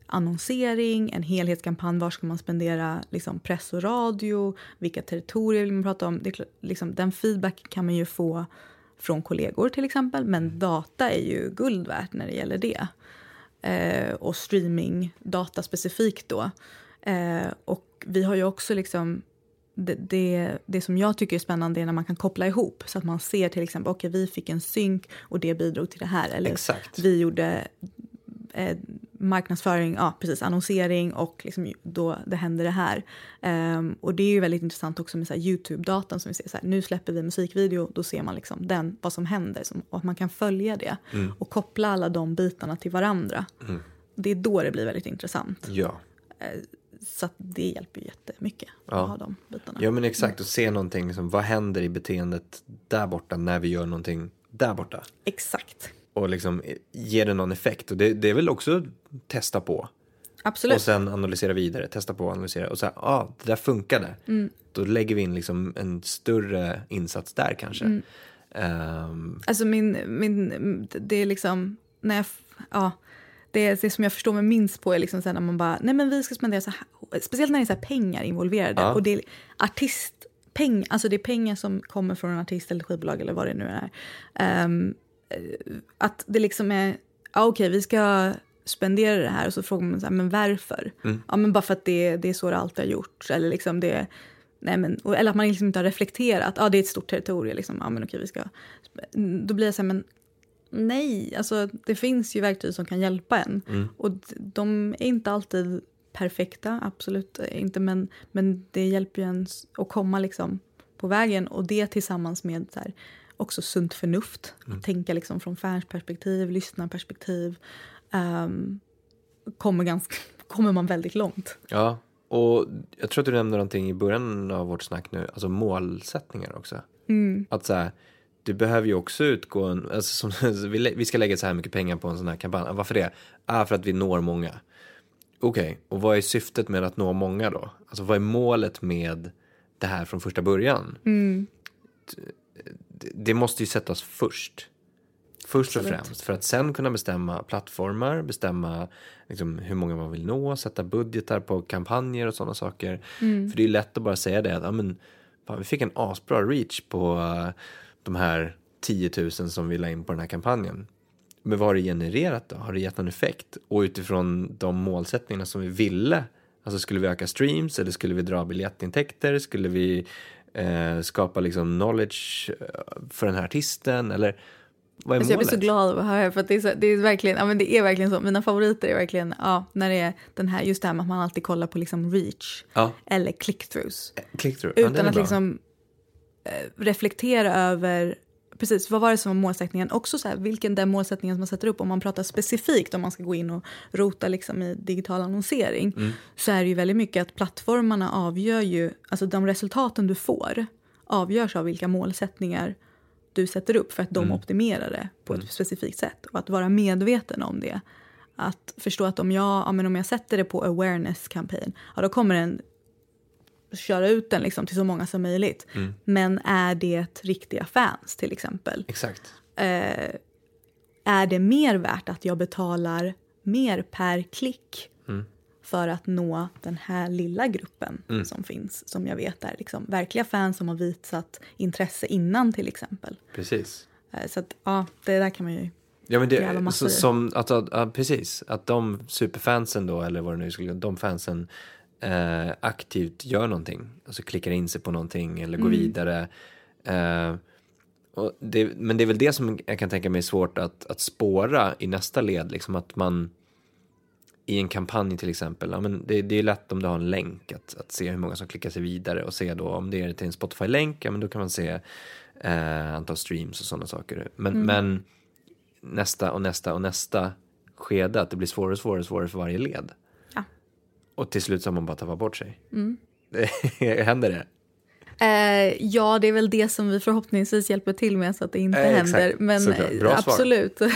annonsering, en helhetskampanj, var ska man spendera liksom press och radio, vilka territorier vill man prata om, det, liksom, den feedback kan man ju få från kollegor till exempel, men data är ju guld värt när det gäller det, eh, och streaming data specifikt då, eh, och vi har ju också liksom det, det, det som jag tycker är spännande är när man kan koppla ihop, så att man ser till exempel, okej, vi fick en synk och det bidrog till det här, eller Exakt. vi gjorde eh, marknadsföring, ja precis, annonsering och liksom då det händer det här. Um, och det är ju väldigt intressant också med så här YouTube-datan som vi ser så här, nu släpper vi musikvideo, då ser man liksom den, vad som händer som, och att man kan följa det mm. och koppla alla de bitarna till varandra. Mm. Det är då det blir väldigt intressant. Ja. Uh, så att det hjälper jättemycket ja. Att ha de bitarna. Ja men exakt, och se någonting liksom, vad händer i beteendet där borta när vi gör någonting där borta. Exakt. Och liksom ger det någon effekt. Och det, det är väl också testa på. Absolut. Och sen analysera vidare. Testa på och analysera. Och så här, ja, ah, det där funkade. Mm. Då lägger vi in liksom en större insats där kanske. Mm. Um. Alltså min, min, det är liksom, när jag, ja, det, det som jag förstår mig minst på är liksom sen när man bara, nej men vi ska spendera så här, speciellt när det är så här pengar involverade. Ja. Och det är artistpengar, alltså det är pengar som kommer från en artist eller skivbolag eller vad det nu är. Um, att det liksom är ja okej, vi ska spendera det här och så frågar man så här, men varför? Mm. Ja men bara för att det, det är så det alltid har gjort eller liksom det, nej men eller att man liksom inte har reflekterat, ja det är ett stort territorium liksom, ja men okej vi ska då blir det så här, men nej alltså det finns ju verktyg som kan hjälpa en mm. och de är inte alltid perfekta, absolut inte men, men det hjälper ju en att komma liksom på vägen och det tillsammans med så här också sunt förnuft. Att mm. tänka liksom från fansperspektiv, lyssnarperspektiv. Um, kommer, ganska, kommer man väldigt långt. Ja, och jag tror att du nämnde någonting i början av vårt snack nu. Alltså målsättningar också. Mm. Att så här, du behöver ju också utgå... En, alltså som, vi ska lägga så här mycket pengar på en sån här kampanj. Varför det? Ah, för att vi når många. Okej, okay. Och vad är syftet med att nå många då? Alltså vad är målet med det här från första början? Mm. Det måste ju sättas först. Först och främst. För att sen kunna bestämma plattformar. Bestämma liksom hur många man vill nå. Sätta budgetar på kampanjer och sådana saker. Mm. För det är lätt att bara säga det. Att, ja, men, fan, vi fick en asbra reach på uh, de här tio tusen som vi la in på den här kampanjen. Men vad har det genererat då? Har det gett någon effekt? Och utifrån de målsättningarna som vi ville. Alltså skulle vi öka streams? Eller skulle vi dra biljettintäkter? Skulle vi... Eh, skapa liksom knowledge för den här artisten eller vad är alltså, målet? Jag blir så glad att höra här för att det är, så, det är verkligen ja men det är verkligen så mina favoriter är verkligen ja när det är den här just det här med att man alltid kollar på liksom reach ja. Eller click-throughs click-through. Utan ja, att bra. Liksom eh, reflektera över precis, vad var det som var målsättningen? Också så här, vilken den målsättningen som man sätter upp, om man pratar specifikt om man ska gå in och rota liksom i digital annonsering mm. så är det ju väldigt mycket att plattformarna avgör ju, alltså de resultaten du får avgörs av vilka målsättningar du sätter upp för att de mm. optimerar det på ett mm. specifikt sätt. Och att vara medveten om det. Att förstå att om jag, ja, men om jag sätter det på awareness campaign, ja då kommer den köra ut den liksom till så många som möjligt. Mm. Men är det riktiga fans till exempel? Exakt. Eh, är det mer värt att jag betalar mer per klick mm. för att nå den här lilla gruppen mm. som finns, som jag vet är liksom verkliga fans som har visat intresse innan till exempel. Precis. Eh, så att ja, det där kan man ju ja, men det, så, som att, att, ja, precis. Att de superfansen då, eller vad det nu skulle, de fansen Eh, aktivt gör någonting. Alltså klickar in sig på någonting eller går mm. vidare. Eh, och det, men det är väl det som jag kan tänka mig är svårt att, att spåra i nästa led. Liksom att man i en kampanj till exempel. Ja, men det, det är lätt om du har en länk att, att se hur många som klickar sig vidare och se då om det är till en Spotify-länk. Ja, men då kan man se eh, antal streams och sådana saker. Men, mm. men nästa och nästa och nästa skede att det blir svårare och svårare och svårare för varje led. Och till slut så har man bara tappat bort sig. Mm. Händer det? Eh, ja, det är väl det som vi förhoppningsvis hjälper till med så att det inte eh, händer. Exakt. Men såklart. Bra absolut. um,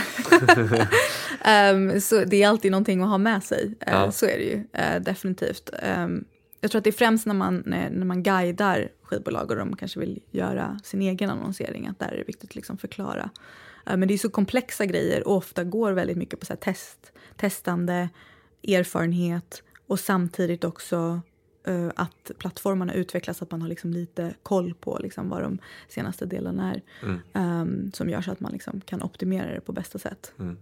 så det är alltid någonting att ha med sig. Ja. Uh, så är det ju, uh, definitivt. Um, jag tror att det är främst när man, när, när man guidar skivbolag och de kanske vill göra sin egen annonsering. Att där är det viktigt att liksom förklara. Uh, men det är så komplexa grejer och ofta går väldigt mycket på så här test, testande, erfarenhet. Och samtidigt också uh, att plattformarna utvecklas så att man har liksom lite koll på liksom vad de senaste delarna är. Mm. Um, som gör så att man liksom kan optimera det på bästa sätt. Mm.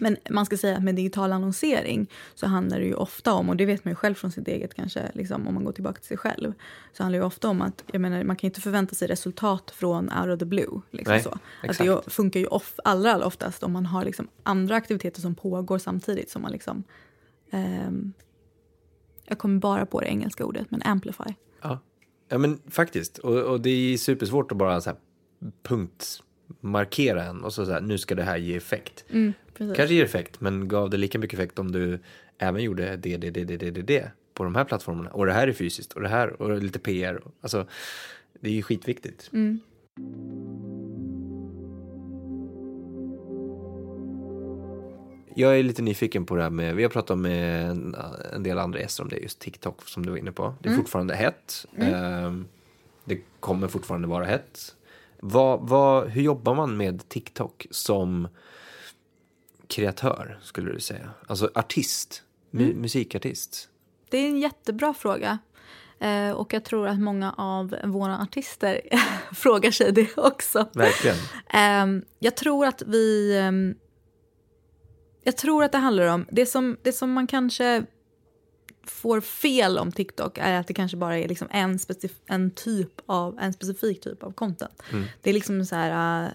Men man ska säga att med digital annonsering så handlar det ju ofta om, och det vet man ju själv från sitt eget kanske, liksom, om man går tillbaka till sig själv, så handlar det ju ofta om att, jag menar, man kan inte förvänta sig resultat från out of the blue. Liksom. Nej, så. Att det funkar ju off, allra, allra oftast om man har liksom andra aktiviteter som pågår samtidigt som man liksom, ehm, jag kommer bara på det engelska ordet, men amplify. Ja, ja men faktiskt. Och, och det är supersvårt att bara så här punkt... markera en och så, så här, nu ska det här ge effekt. Mm, kanske ger effekt, men gav det lika mycket effekt om du även gjorde det, det, det, det, det, det, det på de här plattformarna. Och det här är fysiskt, och det här, och lite P R. Alltså, det är ju skitviktigt. Mm. Jag är lite nyfiken på det här med, vi har pratat med en, en del andra gäster om det, just TikTok som du var inne på. Det är mm. fortfarande hett. Mm. Det kommer fortfarande vara hett. Vad, vad, hur jobbar man med TikTok som kreatör, skulle du säga? Alltså artist, mu- mm. musikartist. Det är en jättebra fråga. Eh, och jag tror att många av våra artister frågar sig det också. Verkligen. Eh, jag tror att vi... Eh, jag tror att det handlar om... Det som, det som man kanske får fel om TikTok är att det kanske bara är liksom en, specif- en, typ av, en specifik typ av content. Mm. Det är liksom så här uh,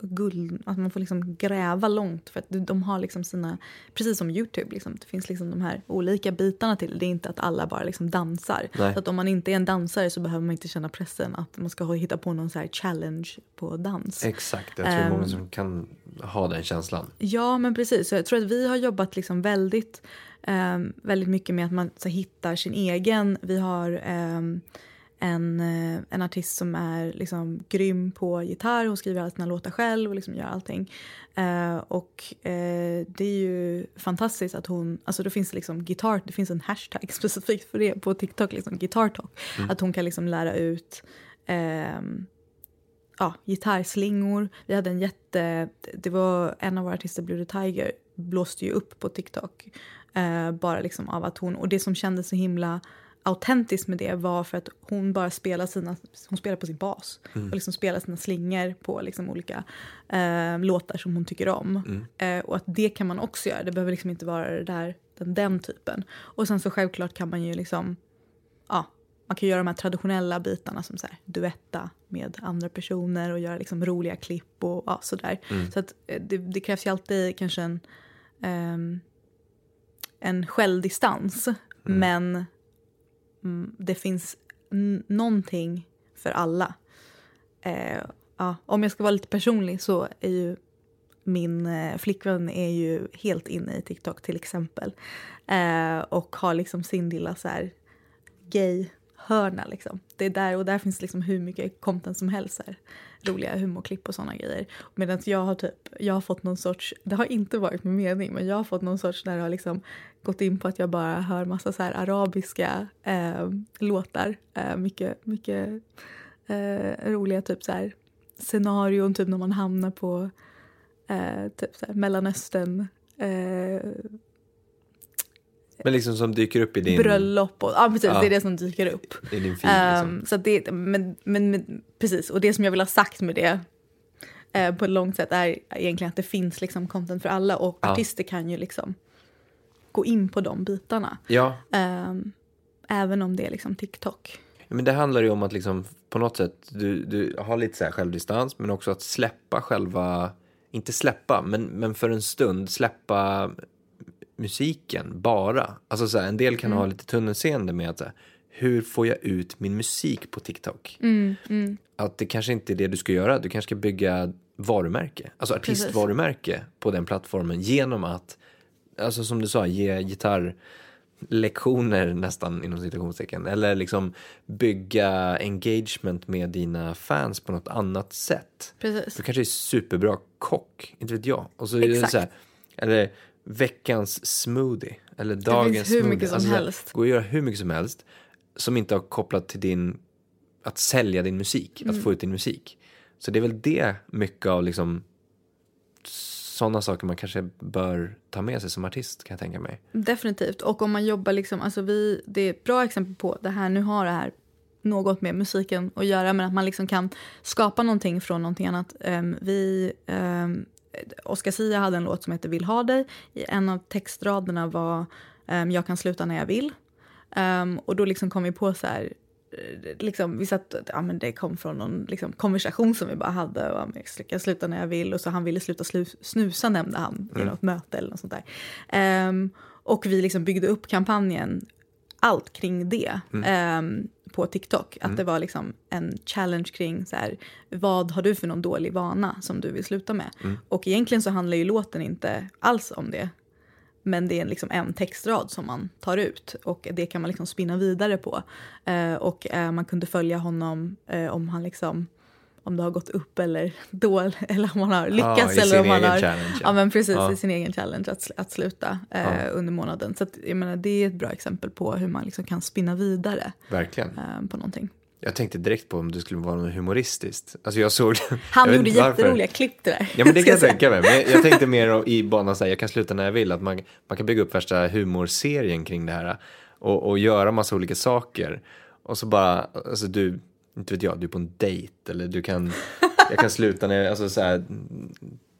guld, att man får liksom gräva långt för att de har liksom sina, precis som YouTube liksom, det finns liksom de här olika bitarna till. Det är inte att alla bara liksom dansar. Nej. Så att om man inte är en dansare så behöver man inte känna pressen att man ska hitta på någon så här challenge på dans. Exakt, jag tror um, många som kan ha den känslan. Ja, men precis. Så jag tror att vi har jobbat liksom väldigt Um, väldigt mycket med att man så hittar sin egen. Vi har um, en, uh, en artist som är liksom grym på gitarr. Hon skriver alla sina låtar själv och liksom gör allting. Uh, och uh, det är ju fantastiskt att hon... Alltså det finns liksom guitar... Det finns en hashtag specifikt för det på TikTok. Liksom, guitar talk. Mm. Att hon kan liksom lära ut... Um, ja, gitarrslingor. Vi hade en jätte... Det var en av våra artister, Blue Tiger, blåste ju upp på TikTok. Uh, bara liksom av att hon, och det som kändes så himla autentiskt med det var för att hon bara spelar sina, hon spelar på sin bas mm. och liksom spelar sina slingor på liksom olika uh, låtar som hon tycker om mm. uh, och att det kan man också göra, det behöver liksom inte vara det där, den, den typen, och sen så självklart kan man ju liksom ja, man kan göra de här traditionella bitarna som så här, duetta med andra personer och göra liksom roliga klipp och ja, sådär, mm. så att det, det krävs ju alltid kanske en um, en självdistans. Mm. Men mm, det finns n- någonting för alla. Eh, ja, om jag ska vara lite personlig så är ju min eh, flickvän är ju helt inne i TikTok till exempel. Eh, och har liksom sin lilla så här gay-hörna liksom. Det är där, och där finns liksom hur mycket content som helst här. Roliga humorklipp och sådana grejer. Medan jag har typ, jag har fått någon sorts, det har inte varit min mening, men jag har fått någon sorts där jag har liksom gått in på att jag bara hör massa så här arabiska eh, låtar. Eh, mycket, mycket eh, roliga typ så här scenarion, typ när man hamnar på eh, typ så här Mellanöstern eh, men liksom som dyker upp i din... Bröllop och... Ja, precis. Ja. Det är det som dyker upp. Det är din film, liksom. Um, så att det... Men, men, men precis. Och det som jag vill ha sagt med det uh, på ett långt sätt är egentligen att det finns liksom content för alla. Och ja. Artister kan ju liksom gå in på de bitarna. Ja. Um, även om det är liksom TikTok. Ja, men det handlar ju om att liksom på något sätt du, du har lite så här självdistans. Men också att släppa själva... Inte släppa, men, men för en stund släppa... musiken bara. Alltså så här, en del kan mm. ha lite tunnelseende med att så här, hur får jag ut min musik på TikTok? Mm, mm. Att det kanske inte är det du ska göra. Du kanske ska bygga varumärke. Alltså artistvarumärke. Precis. På den plattformen genom att, alltså som du sa, ge gitarrlektioner nästan inom citationstecken. Eller liksom bygga engagement med dina fans på något annat sätt. Precis. Du kanske är superbra kock. Inte vet jag. Och så är det så här, eller veckans smoothie eller dagens smoothie, alltså, helst. Gå och göra hur mycket som helst som inte har kopplat till din, att sälja din musik, mm. att få ut din musik. Så det är väl det mycket av liksom sådana saker man kanske bör ta med sig som artist, kan jag tänka mig. Definitivt. Och om man jobbar liksom, alltså vi, det är ett bra exempel på det här, nu har det här något med musiken att göra, men att man liksom kan skapa någonting från någonting annat. Um, vi um, Oskar Sia hade en låt som heter Vill ha dig. En av textraderna var um, jag kan sluta när jag vill. Um, och då liksom kom vi på så här, liksom, vi satt, ja, men det kom från någon liksom, konversation som vi bara hade, och jag kan sluta när jag vill, och så han ville sluta slu- snusa nämnde han i mm. något möte eller något sånt där. Um, och vi liksom byggde upp kampanjen allt kring det mm. um, på TikTok. Att mm. det var liksom en challenge kring så här, vad har du för någon dålig vana som du vill sluta med? Mm. Och egentligen så handlar ju låten inte alls om det. Men det är liksom en textrad som man tar ut. Och det kan man liksom spinna vidare på. Eh, och eh, man kunde följa honom eh, om han liksom... Om det har gått upp eller dåligt. Eller om han har lyckats. Ah, eller om han har challenge. Ja, men precis. Ah. I sin egen challenge att, att sluta eh, ah. under månaden. Så att, jag menar, det är ett bra exempel på hur man liksom kan spinna vidare. Verkligen. Eh, på någonting. Jag tänkte direkt på om du skulle vara något humoristiskt. Alltså jag såg... Han jag gjorde jätteroliga klipp det där. Ja, men det kan jag tänka mig. Men jag, jag tänkte mer i banan så här, jag kan sluta när jag vill. Att man, man kan bygga upp värsta humorserien kring det här. Och, och göra massa olika saker. Och så bara, alltså du, inte vet jag, du är på en dejt. Eller du kan, jag kan sluta när, alltså så här,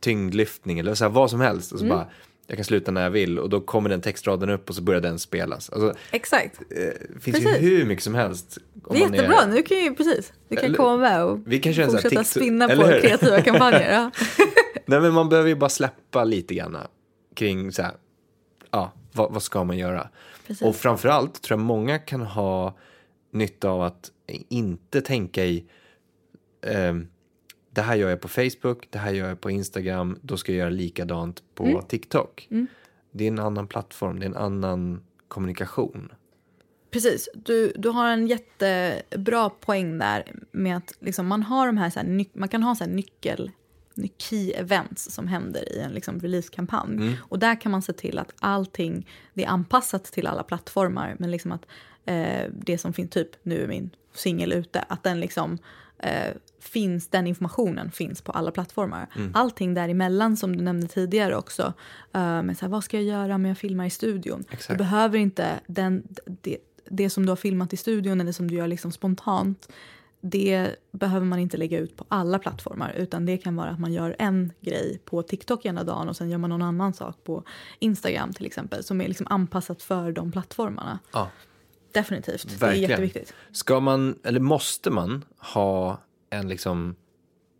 tyngdlyftning. Eller så här, vad som helst. Och så mm. bara... Jag kan sluta när jag vill. Och då kommer den textraden upp och så börjar den spelas. Alltså, exakt. Det eh, finns precis. Ju hur mycket som helst. Om det är jättebra. Är... Nu kan ju, precis. Du kan eller, komma med och vi kan fortsätta TikTok... spinna på kreativa kampanjer. Ja. Nej, men man behöver ju bara släppa lite grann kring så här, ja, vad, vad ska man göra? Precis. Och framförallt tror jag många kan ha nytta av att inte tänka i... Eh, det här gör jag på Facebook, det här gör jag på Instagram, då ska jag göra likadant på mm. TikTok. Mm. Det är en annan plattform, det är en annan kommunikation. Precis, du, du har en jättebra poäng där med att liksom man har de här, så här man kan ha så här nyckel key events som händer i en liksom release-kampanj. Mm. Och där kan man se till att allting, det är anpassat till alla plattformar, men liksom att eh, det som finns typ nu är min singel ute, att den liksom eh, finns, den informationen finns på alla plattformar. Mm. Allting däremellan som du nämnde tidigare också. Uh, men så här, vad ska jag göra om jag filmar i studion? Exakt. Du behöver inte den, det, det som du har filmat i studion eller som du gör liksom spontant, det behöver man inte lägga ut på alla plattformar, utan det kan vara att man gör en grej på TikTok ena dagen och sen gör man någon annan sak på Instagram till exempel, som är liksom anpassat för de plattformarna. Ja. Definitivt. Verkligen. Det är jätteviktigt. Ska man, eller måste man ha en liksom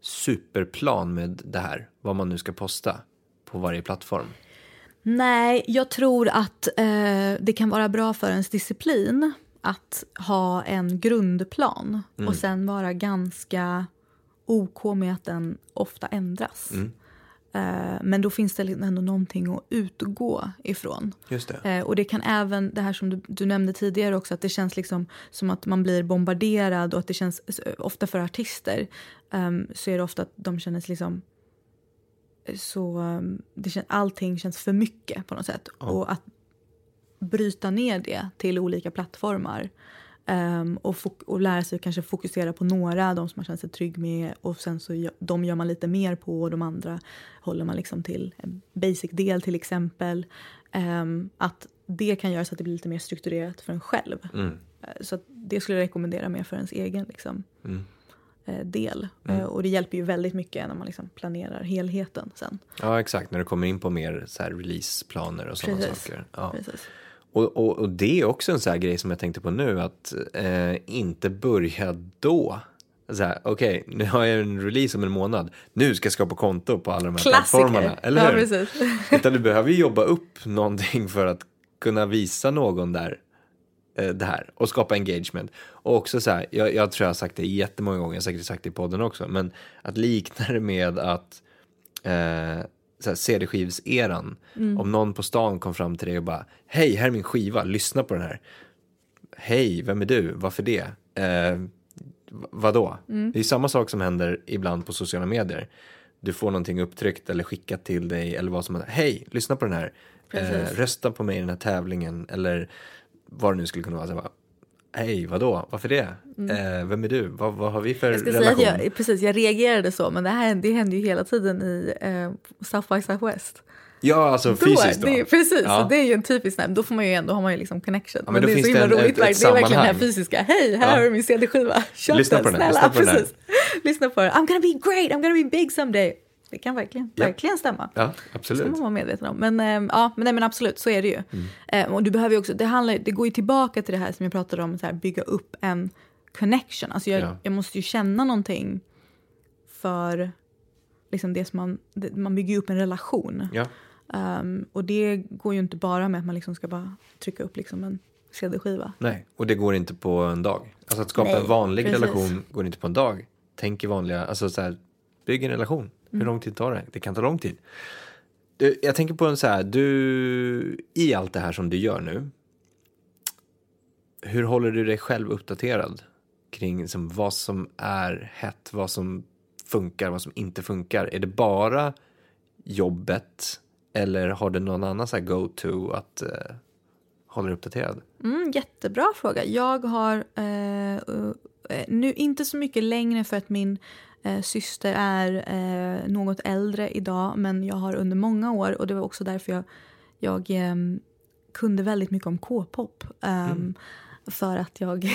superplan med det här, vad man nu ska posta på varje plattform? Nej, jag tror att eh, det kan vara bra för ens disciplin att ha en grundplan mm. och sen vara ganska ok med att den ofta ändras. Mm. Eh, men då finns det ändå någonting att utgå ifrån. Just det. Eh, och det kan även, det här som du, du nämnde tidigare också, att det känns liksom som att man blir bombarderad, och att det känns, ofta för artister eh, så är det ofta att de känns liksom så, det känns, allting känns för mycket på något sätt. Oh. Och att bryta ner det till olika plattformar um, och, fok- och lära sig kanske fokusera på några, de som man känner sig trygg med, och sen så gör, de gör man lite mer på, och de andra håller man liksom till en basic-del till exempel. Um, att det kan göra så att det blir lite mer strukturerat för en själv. Mm. Så att det skulle jag rekommendera mer för ens egen liksom, mm. del. Mm. Och det hjälper ju väldigt mycket när man liksom planerar helheten sen. Ja, exakt. När du kommer in på mer så här releaseplaner och sådana saker. Ja. Precis. Och, och, och det är också en sån här grej som jag tänkte på nu, att eh, inte börja då. Så här, okej, okay, nu har jag en release om en månad. Nu ska jag skapa konto på alla de här Klassiker. Plattformarna. Eller hur? Ja, precis. Utan du behöver ju jobba upp någonting för att kunna visa någon där eh, det här. Och skapa engagement. Och också så här, jag, jag tror jag har sagt det jättemånga gånger. Jag har säkert sagt det i podden också. Men att likna det med att eh, så här, C D-skivseran. Mm. Om någon på stan kom fram till dig och bara, hej, här är min skiva, lyssna på den här. Hej, vem är du? Varför det? Eh, vadå? Mm. Det är samma sak som händer ibland på sociala medier. Du får någonting upptryckt eller skickat till dig, eller vad som helst. Hej, lyssna på den här. Eh, rösta på mig i den här tävlingen. Eller vad det nu skulle kunna vara. Så bara, hej, vadå? Varför det? Mm. Eh, vem är du? Vad, vad har vi för jag relation? Jag, precis, jag reagerade så. Men det här det händer ju hela tiden i eh, South by Southwest. Ja, alltså då, fysiskt då. Det, precis, ja. Det är ju en typisk namn. Då får man ju ändå, har man ju liksom connection. Ja, men, men det är så himla en, roligt. Ett, ett det är sammanhang. Verkligen den här fysiska. Hej, här har ja. Du min C D-skiva. Lyssna på den. Lyssna på den. Lyssna på den. I'm gonna be great, I'm gonna be big someday. Det kan verkligen, ja. verkligen stämma. Ja, absolut. Det ska man vara medveten om. Men, eh, ja, men, nej, men absolut, så är det ju. Mm. Eh, och du behöver ju också, det, handlar, det går ju tillbaka till det här som jag pratade om, så här, bygga upp en connection. Alltså jag, ja. jag måste ju känna någonting för liksom det som man, det, man bygger upp en relation. Ja. Um, och det går ju inte bara med att man liksom ska bara trycka upp liksom en C D-skiva. Nej, och det går inte på en dag. Alltså att skapa Nej, en vanlig precis. relation går inte på en dag. Tänk i vanliga, alltså så här, bygg en relation. Mm. Hur lång tid tar det? Det kan ta lång tid. Du, jag tänker på en så här, du, i allt det här som du gör nu, hur håller du dig själv uppdaterad kring liksom, vad som är hett, vad som funkar, vad som inte funkar? Är det bara jobbet eller har du någon annan så här go-to att eh, hålla dig uppdaterad? Mm, jättebra fråga. Jag har eh, nu inte så mycket längre för att min Eh, syster är eh, något äldre idag, men jag har under många år, och det var också därför jag, jag eh, kunde väldigt mycket om K-pop eh, mm. för att jag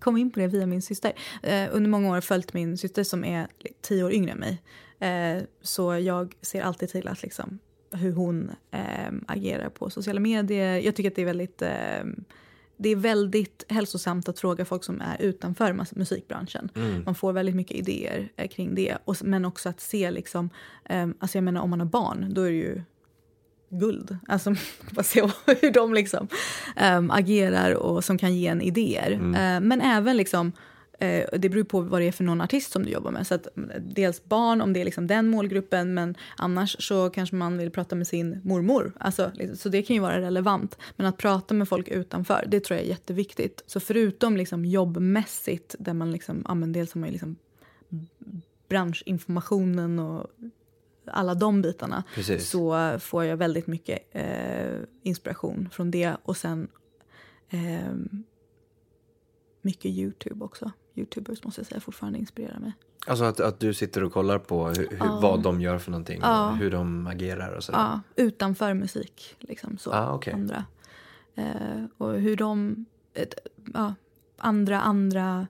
kom in på det via min syster. Eh, under många år har följt min syster som är tio år yngre än mig, eh, så jag ser alltid till att liksom, hur hon eh, agerar på sociala medier. Jag tycker att det är väldigt eh, Det är väldigt hälsosamt att fråga folk som är utanför musikbranschen. Mm. Man får väldigt mycket idéer kring det. Och, men också att se liksom... Um, alltså jag menar, om man har barn, då är det ju guld. Alltså bara se hur de liksom um, agerar och som kan ge en idéer. Mm. Uh, men även liksom... Det beror på vad det är för någon artist som du jobbar med. Så att dels barn, om det är liksom den målgruppen. Men annars så kanske man vill prata med sin mormor. Alltså, så det kan ju vara relevant. Men att prata med folk utanför, det tror jag är jätteviktigt. Så förutom liksom jobbmässigt, där man liksom, ja, men dels har man ju liksom branschinformationen och alla de bitarna. Precis. Så får jag väldigt mycket eh, inspiration från det. Och sen eh, mycket YouTube också. YouTubers måste jag säga fortfarande inspirerar mig. Alltså att, att du sitter och kollar på hur, hur, ah. vad de gör för någonting. Ah. Och hur de agerar och sådär. Ja, ah. utanför musik. Liksom så. Ah, okay. Andra. Eh, och hur de... Ett, ja, andra, andra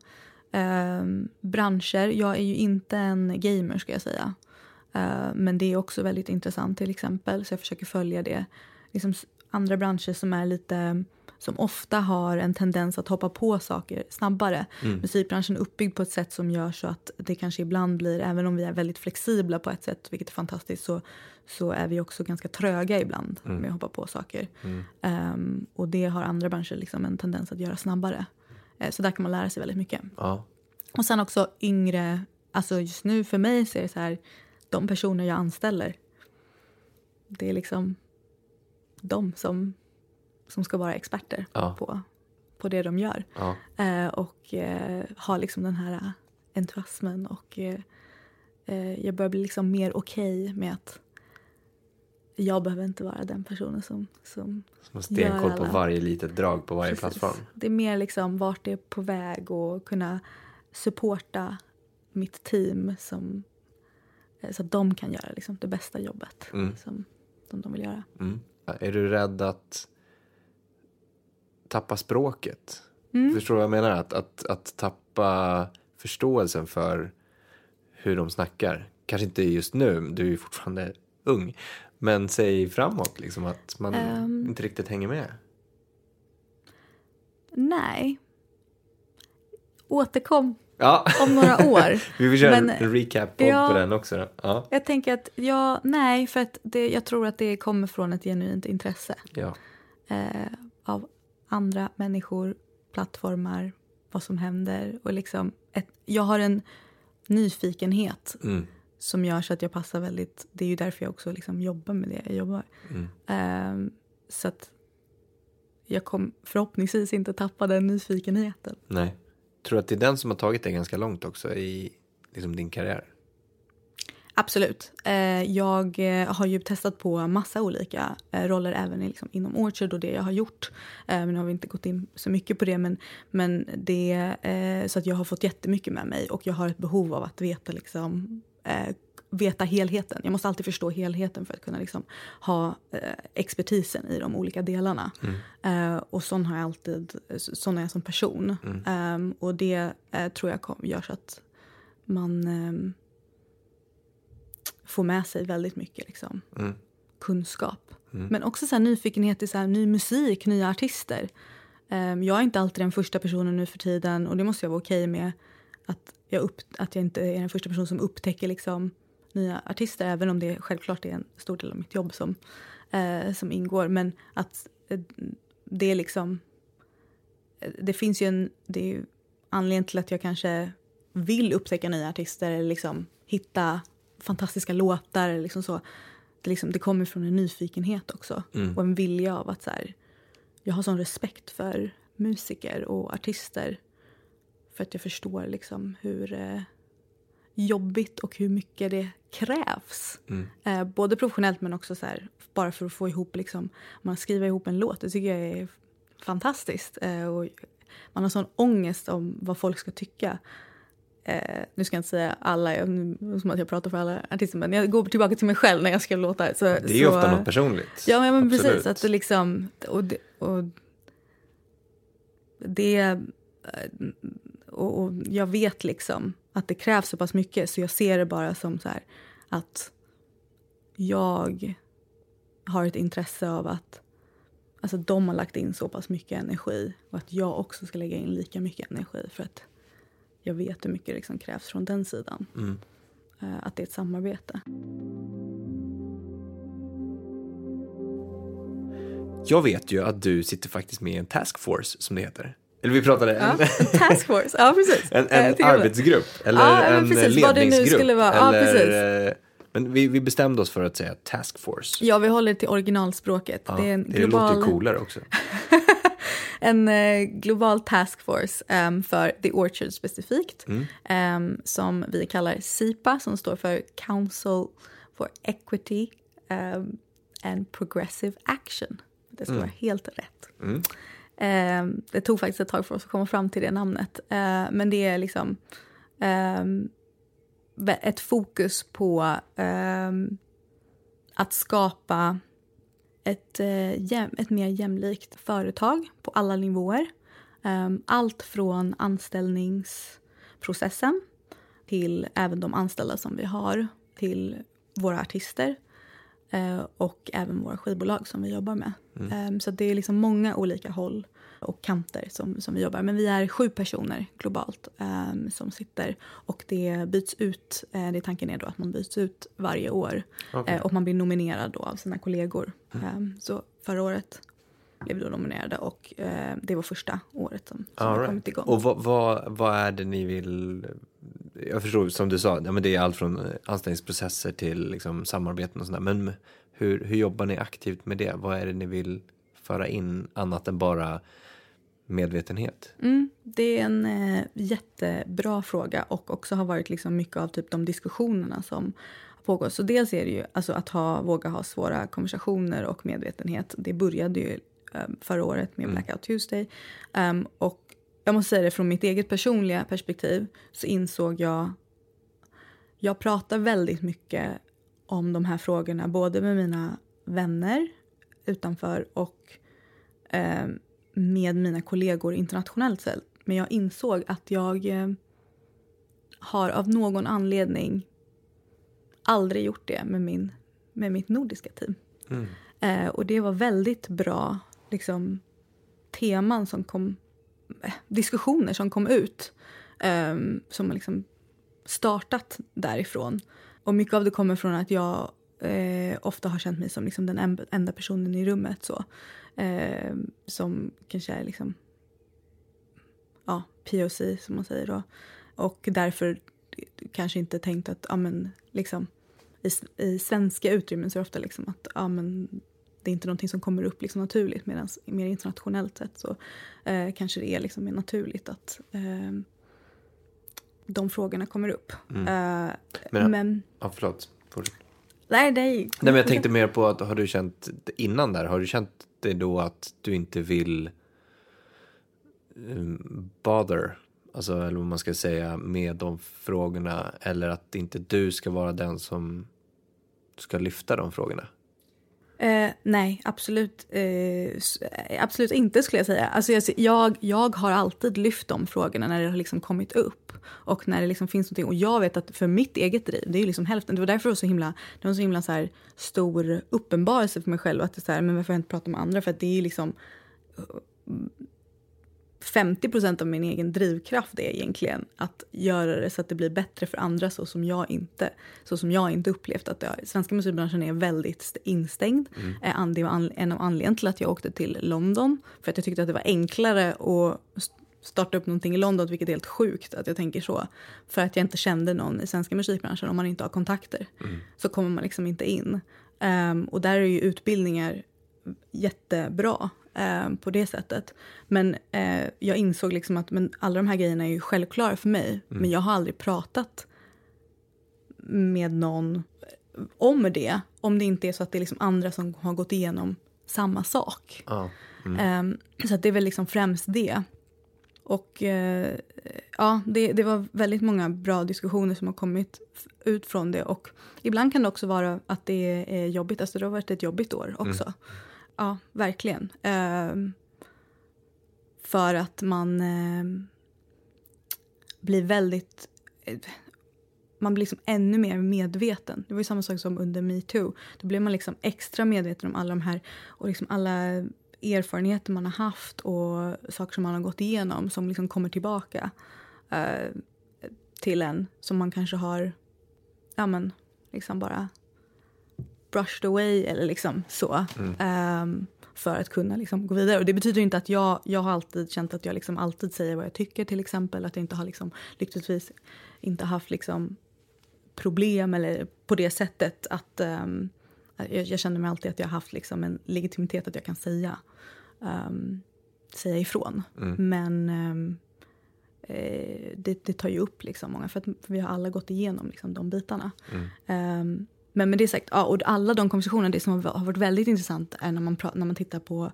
eh, branscher. Jag är ju inte en gamer, ska jag säga. Eh, men det är också väldigt intressant till exempel. Så jag försöker följa det. Liksom andra branscher som är lite... som ofta har en tendens att hoppa på saker snabbare. Mm. Musikbranschen är uppbyggd på ett sätt som gör så att det kanske ibland blir, även om vi är väldigt flexibla på ett sätt, vilket är fantastiskt, så, så är vi också ganska tröga ibland mm. med att hoppa på saker. Mm. Um, och det har andra branscher liksom en tendens att göra snabbare. Uh, så där kan man lära sig väldigt mycket. Ja. Och sen också yngre, alltså just nu för mig så är det så här, de personer jag anställer, det är liksom de som... som ska vara experter ja. på, på det de gör. Ja. Eh, och eh, ha liksom den här entusiasmen. Och eh, jag börjar bli liksom mer okej okay med att jag behöver inte vara den personen som som, som har stenkoll på varje litet drag på varje Precis. plattform. Det är mer liksom vart det är på väg och kunna supporta mitt team som, så att de kan göra liksom det bästa jobbet mm. som, som de vill göra. Mm. Är du rädd att tappa språket. Mm. Förstår du vad jag menar? Att, att, att tappa förståelsen för hur de snackar. Kanske inte just nu, du är ju fortfarande ung. Men säg framåt, liksom, att man um, inte riktigt hänger med. Nej. Återkom ja. om några år. Vi vill köra men, en recap på ja, den också. Då. Ja. Jag tänker att, ja, nej, för att det, jag tror att det kommer från ett genuint intresse. Ja. Eh, av andra människor, plattformar, vad som händer. Och liksom ett, jag har en nyfikenhet mm. som gör så att jag passar väldigt... Det är ju därför jag också liksom jobbar med det jag jobbar. Mm. Um, så att jag kom förhoppningsvis inte tappa den nyfikenheten. Nej. Tror du att det är den som har tagit dig ganska långt också i liksom din karriär? Absolut. Jag har ju testat på massa olika roller även liksom inom Orchard och det jag har gjort. Men har vi inte gått in så mycket på det. Men, men det så att jag har fått jättemycket med mig och jag har ett behov av att veta, liksom, veta helheten. Jag måste alltid förstå helheten för att kunna liksom ha expertisen i de olika delarna. Mm. Och sån har jag alltid, sån är jag som person. Mm. Och det tror jag gör så att man... få med sig väldigt mycket liksom, mm. kunskap. Mm. Men också så här, nyfikenhet i så här, ny musik, nya artister. Um, jag är inte alltid den första personen nu för tiden, och det måste jag vara okej med. Att jag, upp, att jag inte är den första personen som upptäcker liksom, nya artister, även om det självklart är en stor del av mitt jobb som, eh, som ingår. Men att eh, det är liksom... Det finns ju en... Det är ju anledningen till att jag kanske vill upptäcka nya artister eller liksom hitta fantastiska låtar eller liksom så. Det, liksom, det kommer från en nyfikenhet också. Mm. Och en vilja av att så här, jag har sån respekt för musiker och artister för att jag förstår liksom hur eh, jobbigt och hur mycket det krävs. Mm. Eh, både professionellt men också så här, bara för att få ihop liksom, man skriver ihop en låt, det tycker jag är fantastiskt. Eh, och man har sån ångest om vad folk ska tycka. Eh, nu ska jag inte säga alla, jag, som att jag pratar för alla artister, men jag går tillbaka till mig själv när jag ska låta. Så, det är ju så, ofta något personligt. Ja, men absolut. Precis. Att det liksom, och det, och det och, och jag vet liksom att det krävs så pass mycket, så jag ser det bara som så här, att jag har ett intresse av att alltså de har lagt in så pass mycket energi och att jag också ska lägga in lika mycket energi för att jag vet hur mycket det liksom krävs från den sidan. Mm. Att det är ett samarbete. Jag vet ju att du sitter faktiskt med i en taskforce, som det heter. Eller vi pratade... Ja, en, en taskforce, ja precis. En, en arbetsgrupp, eller ja, en precis, ledningsgrupp. Det nu skulle vara. Ja, eller, precis. Men vi, vi bestämde oss för att säga taskforce. Ja, vi håller till originalspråket. Ja, det är en det global... låter coolare också. En eh, global taskforce um, för The Orchard specifikt. Mm. Um, som vi kallar SIPA, som står för Council for Equity um, and Progressive Action. Det ska mm. vara helt rätt. Mm. Um, det tog faktiskt ett tag för oss att komma fram till det namnet. Uh, men det är liksom um, ett fokus på um, att skapa... Ett, ett mer jämlikt företag på alla nivåer. Allt från anställningsprocessen till även de anställda som vi har, till våra artister och även våra skivbolag som vi jobbar med. Mm. Så det är liksom många olika håll och kanter som, som vi jobbar. Men vi är sju personer globalt um, som sitter, och det byts ut. Eh, det tanken är då att man byts ut varje år. Okay. Eh, och man blir nominerad då av sina kollegor. Mm. Um, så förra året blev vi då nominerade, och eh, det var första året som, som har right. kommit igång. Och vad, vad, vad är det ni vill... Jag förstår, som du sa, ja, men det är allt från anställningsprocesser till liksom, samarbeten och sådär. Men hur, hur jobbar ni aktivt med det? Vad är det ni vill föra in annat än bara... medvetenhet? Mm, det är en eh, jättebra fråga, och också har varit liksom mycket av typ de diskussionerna som pågår. Så dels är det ju alltså att ha, våga ha svåra konversationer och medvetenhet. Det började ju eh, förra året med Blackout mm. Tuesday. Um, och jag måste säga det, från mitt eget personliga perspektiv så insåg jag jag pratar väldigt mycket om de här frågorna, både med mina vänner utanför och eh, med mina kollegor internationellt sett. Men jag insåg att jag eh, har av någon anledning aldrig gjort det med, min, med mitt nordiska team. Mm. Eh, och det var väldigt bra liksom, teman som kom, eh, diskussioner som kom ut, eh, som har liksom startat därifrån. Och mycket av det kommer från att jag eh, ofta har känt mig som liksom, den enda personen i rummet så. Eh, som kanske är liksom ja, P O C som man säger då, och därför kanske inte tänkt att ja, men, liksom, i, i svenska utrymmen så är det ofta liksom att ja, men, det är inte någonting som kommer upp liksom naturligt, medan mer internationellt sett så eh, kanske det är liksom mer naturligt att eh, de frågorna kommer upp. Mm. eh, men, men ja, förlåt. Nej, nej. nej men jag tänkte mer på att har du känt innan där, har du känt det då att du inte vill um, bother, alltså, eller vad man ska säga, med de frågorna, eller att inte du ska vara den som ska lyfta de frågorna? Eh, nej, absolut, eh, absolut inte skulle jag säga. Alltså jag, jag, jag har alltid lyft de frågorna när det har liksom kommit upp. Och när det liksom finns någonting. Och jag vet att för mitt eget driv, det är ju liksom hälften. Det var därför det var så himla, det var så himla så här stor uppenbarelse för mig själv. Att det är så här, men varför har jag inte pratat med andra? För att det är ju liksom femtio procent av min egen drivkraft är egentligen att göra det så att det blir bättre för andra, så som jag inte, så som jag inte upplevt att det är. Svenska musikbranschen är väldigt instängd. Mm. Det var en av anledningarna till att jag åkte till London, för att jag tyckte att det var enklare att starta upp någonting i London, vilket är helt sjukt att jag tänker så. För att jag inte kände någon i svenska musikbranschen. Om man inte har kontakter mm. så kommer man liksom inte in. Um, och där är ju utbildningar jättebra. Eh, på det sättet. Men eh, jag insåg liksom att men alla de här grejerna är ju självklara för mig. Mm. Men jag har aldrig pratat med någon om det. Om det inte är så att det är liksom andra som har gått igenom samma sak. Ah. Mm. Eh, så att det är väl liksom främst det. Och eh, ja, det, det var väldigt många bra diskussioner som har kommit ut från det. Och ibland kan det också vara att det är jobbigt. Alltså det har varit ett jobbigt år också. Mm. Ja, verkligen. Eh, för att man eh, blir väldigt... Eh, man blir liksom ännu mer medveten. Det var ju samma sak som under Me Too. Då blir man liksom extra medveten om alla de här... Och liksom alla erfarenheter man har haft och saker som man har gått igenom som liksom kommer tillbaka eh, till en. Som man kanske har... Ja, men liksom bara... brushed away eller liksom så. Mm. Um, för att kunna liksom gå vidare. Och det betyder inte att jag, jag har alltid känt att jag liksom alltid säger vad jag tycker till exempel. Att jag inte har liksom lyckligtvis inte haft liksom problem eller på det sättet att um, jag, jag känner mig alltid att jag har haft liksom en legitimitet att jag kan säga um, säga ifrån. Mm. Men um, eh, det, det tar ju upp liksom många. För att vi har alla gått igenom liksom de bitarna. Mm. Um, Men med det sagt, ja, och alla de konversationerna, det som har varit väldigt intressant är när man, pra- när man tittar på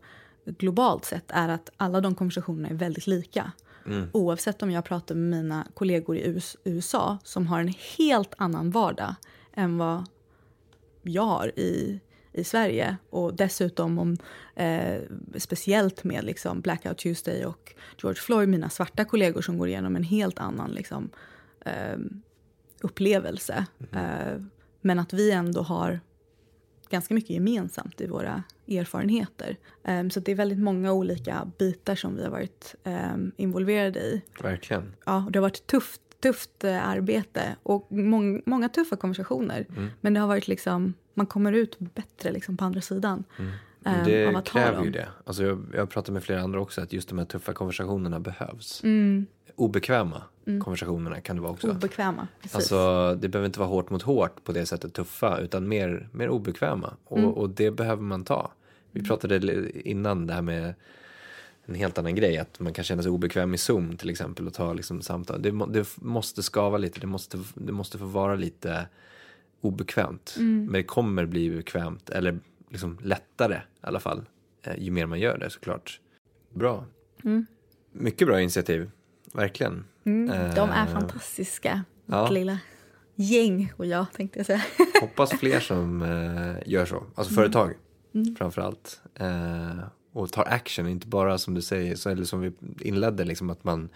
globalt sett är att alla de konversationerna är väldigt lika. Mm. Oavsett om jag pratar med mina kollegor i U S A som har en helt annan vardag än vad jag har i, i Sverige. Och dessutom om, eh, speciellt med liksom Blackout Tuesday och George Floyd, mina svarta kollegor som går igenom en helt annan liksom, eh, upplevelse. Mm. Eh, Men att vi ändå har ganska mycket gemensamt i våra erfarenheter. Um, så det är väldigt många olika bitar som vi har varit um, involverade i. Verkligen. Ja, och det har varit tufft, tufft uh, arbete och mång, många tuffa konversationer. Mm. Men det har varit liksom, man kommer ut bättre liksom på andra sidan. Mm. Um, det kräver ju det. Alltså jag, jag pratar med flera andra också att just de här tuffa konversationerna behövs. Mm. Obekväma mm. konversationerna kan det vara också. Obekväma, precis. Alltså det behöver inte vara hårt mot hårt på det sättet tuffa utan mer, mer obekväma. Och, mm. och det behöver man ta. Vi pratade innan det här med en helt annan grej. Att man kan känna sig obekväm i Zoom till exempel och ta liksom samtal. Det, det måste skava lite. Det måste, det måste få vara lite obekvämt. Mm. Men det kommer bli bekvämt eller liksom lättare i alla fall. Ju mer man gör det såklart. Bra. Mm. Mycket bra initiativ. Verkligen. Mm, de är uh, fantastiska. Ja. Lilla gäng och jag tänkte jag säga. Hoppas fler som uh, gör så. Alltså mm. företag mm. framförallt. Uh, och tar action. Inte bara som du säger, så, eller som vi inledde. Liksom, att man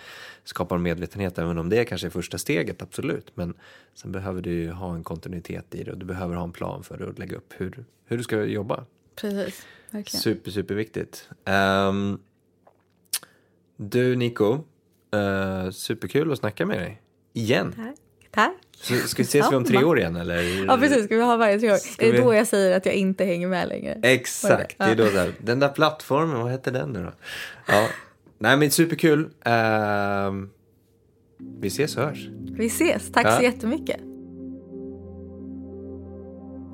skapar medvetenhet. Även om det kanske är första steget, absolut. Men sen behöver du ha en kontinuitet i det. Och du behöver ha en plan för att lägga upp hur, hur du ska jobba. Precis, verkligen. Super, superviktigt. Um, du Nico... Uh, superkul att snacka med dig. Igen. Tack. Tack. Så, ska vi ses vi om tre år igen? Eller? Ja, precis. Ska vi ha varje tre år? Ska det är vi... då jag säger att jag inte hänger med längre. Exakt. Det? Ja. Det är då där. Den där plattformen, vad heter den nu då? Ja. Nej, men superkul. Uh, vi ses och hörs. Vi ses. Tack ja. så jättemycket.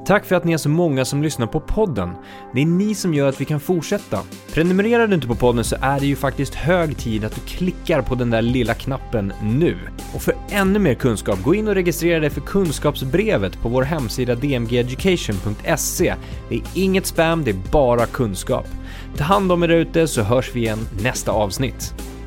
Tack för att ni är så många som lyssnar på podden. Det är ni som gör att vi kan fortsätta. Prenumererar du inte på podden så är det ju faktiskt hög tid att du klickar på den där lilla knappen nu. Och för ännu mer kunskap, gå in och registrera dig för kunskapsbrevet på vår hemsida d m g education punkt s e. Det är inget spam, det är bara kunskap. Ta hand om er ute så hörs vi igen nästa avsnitt.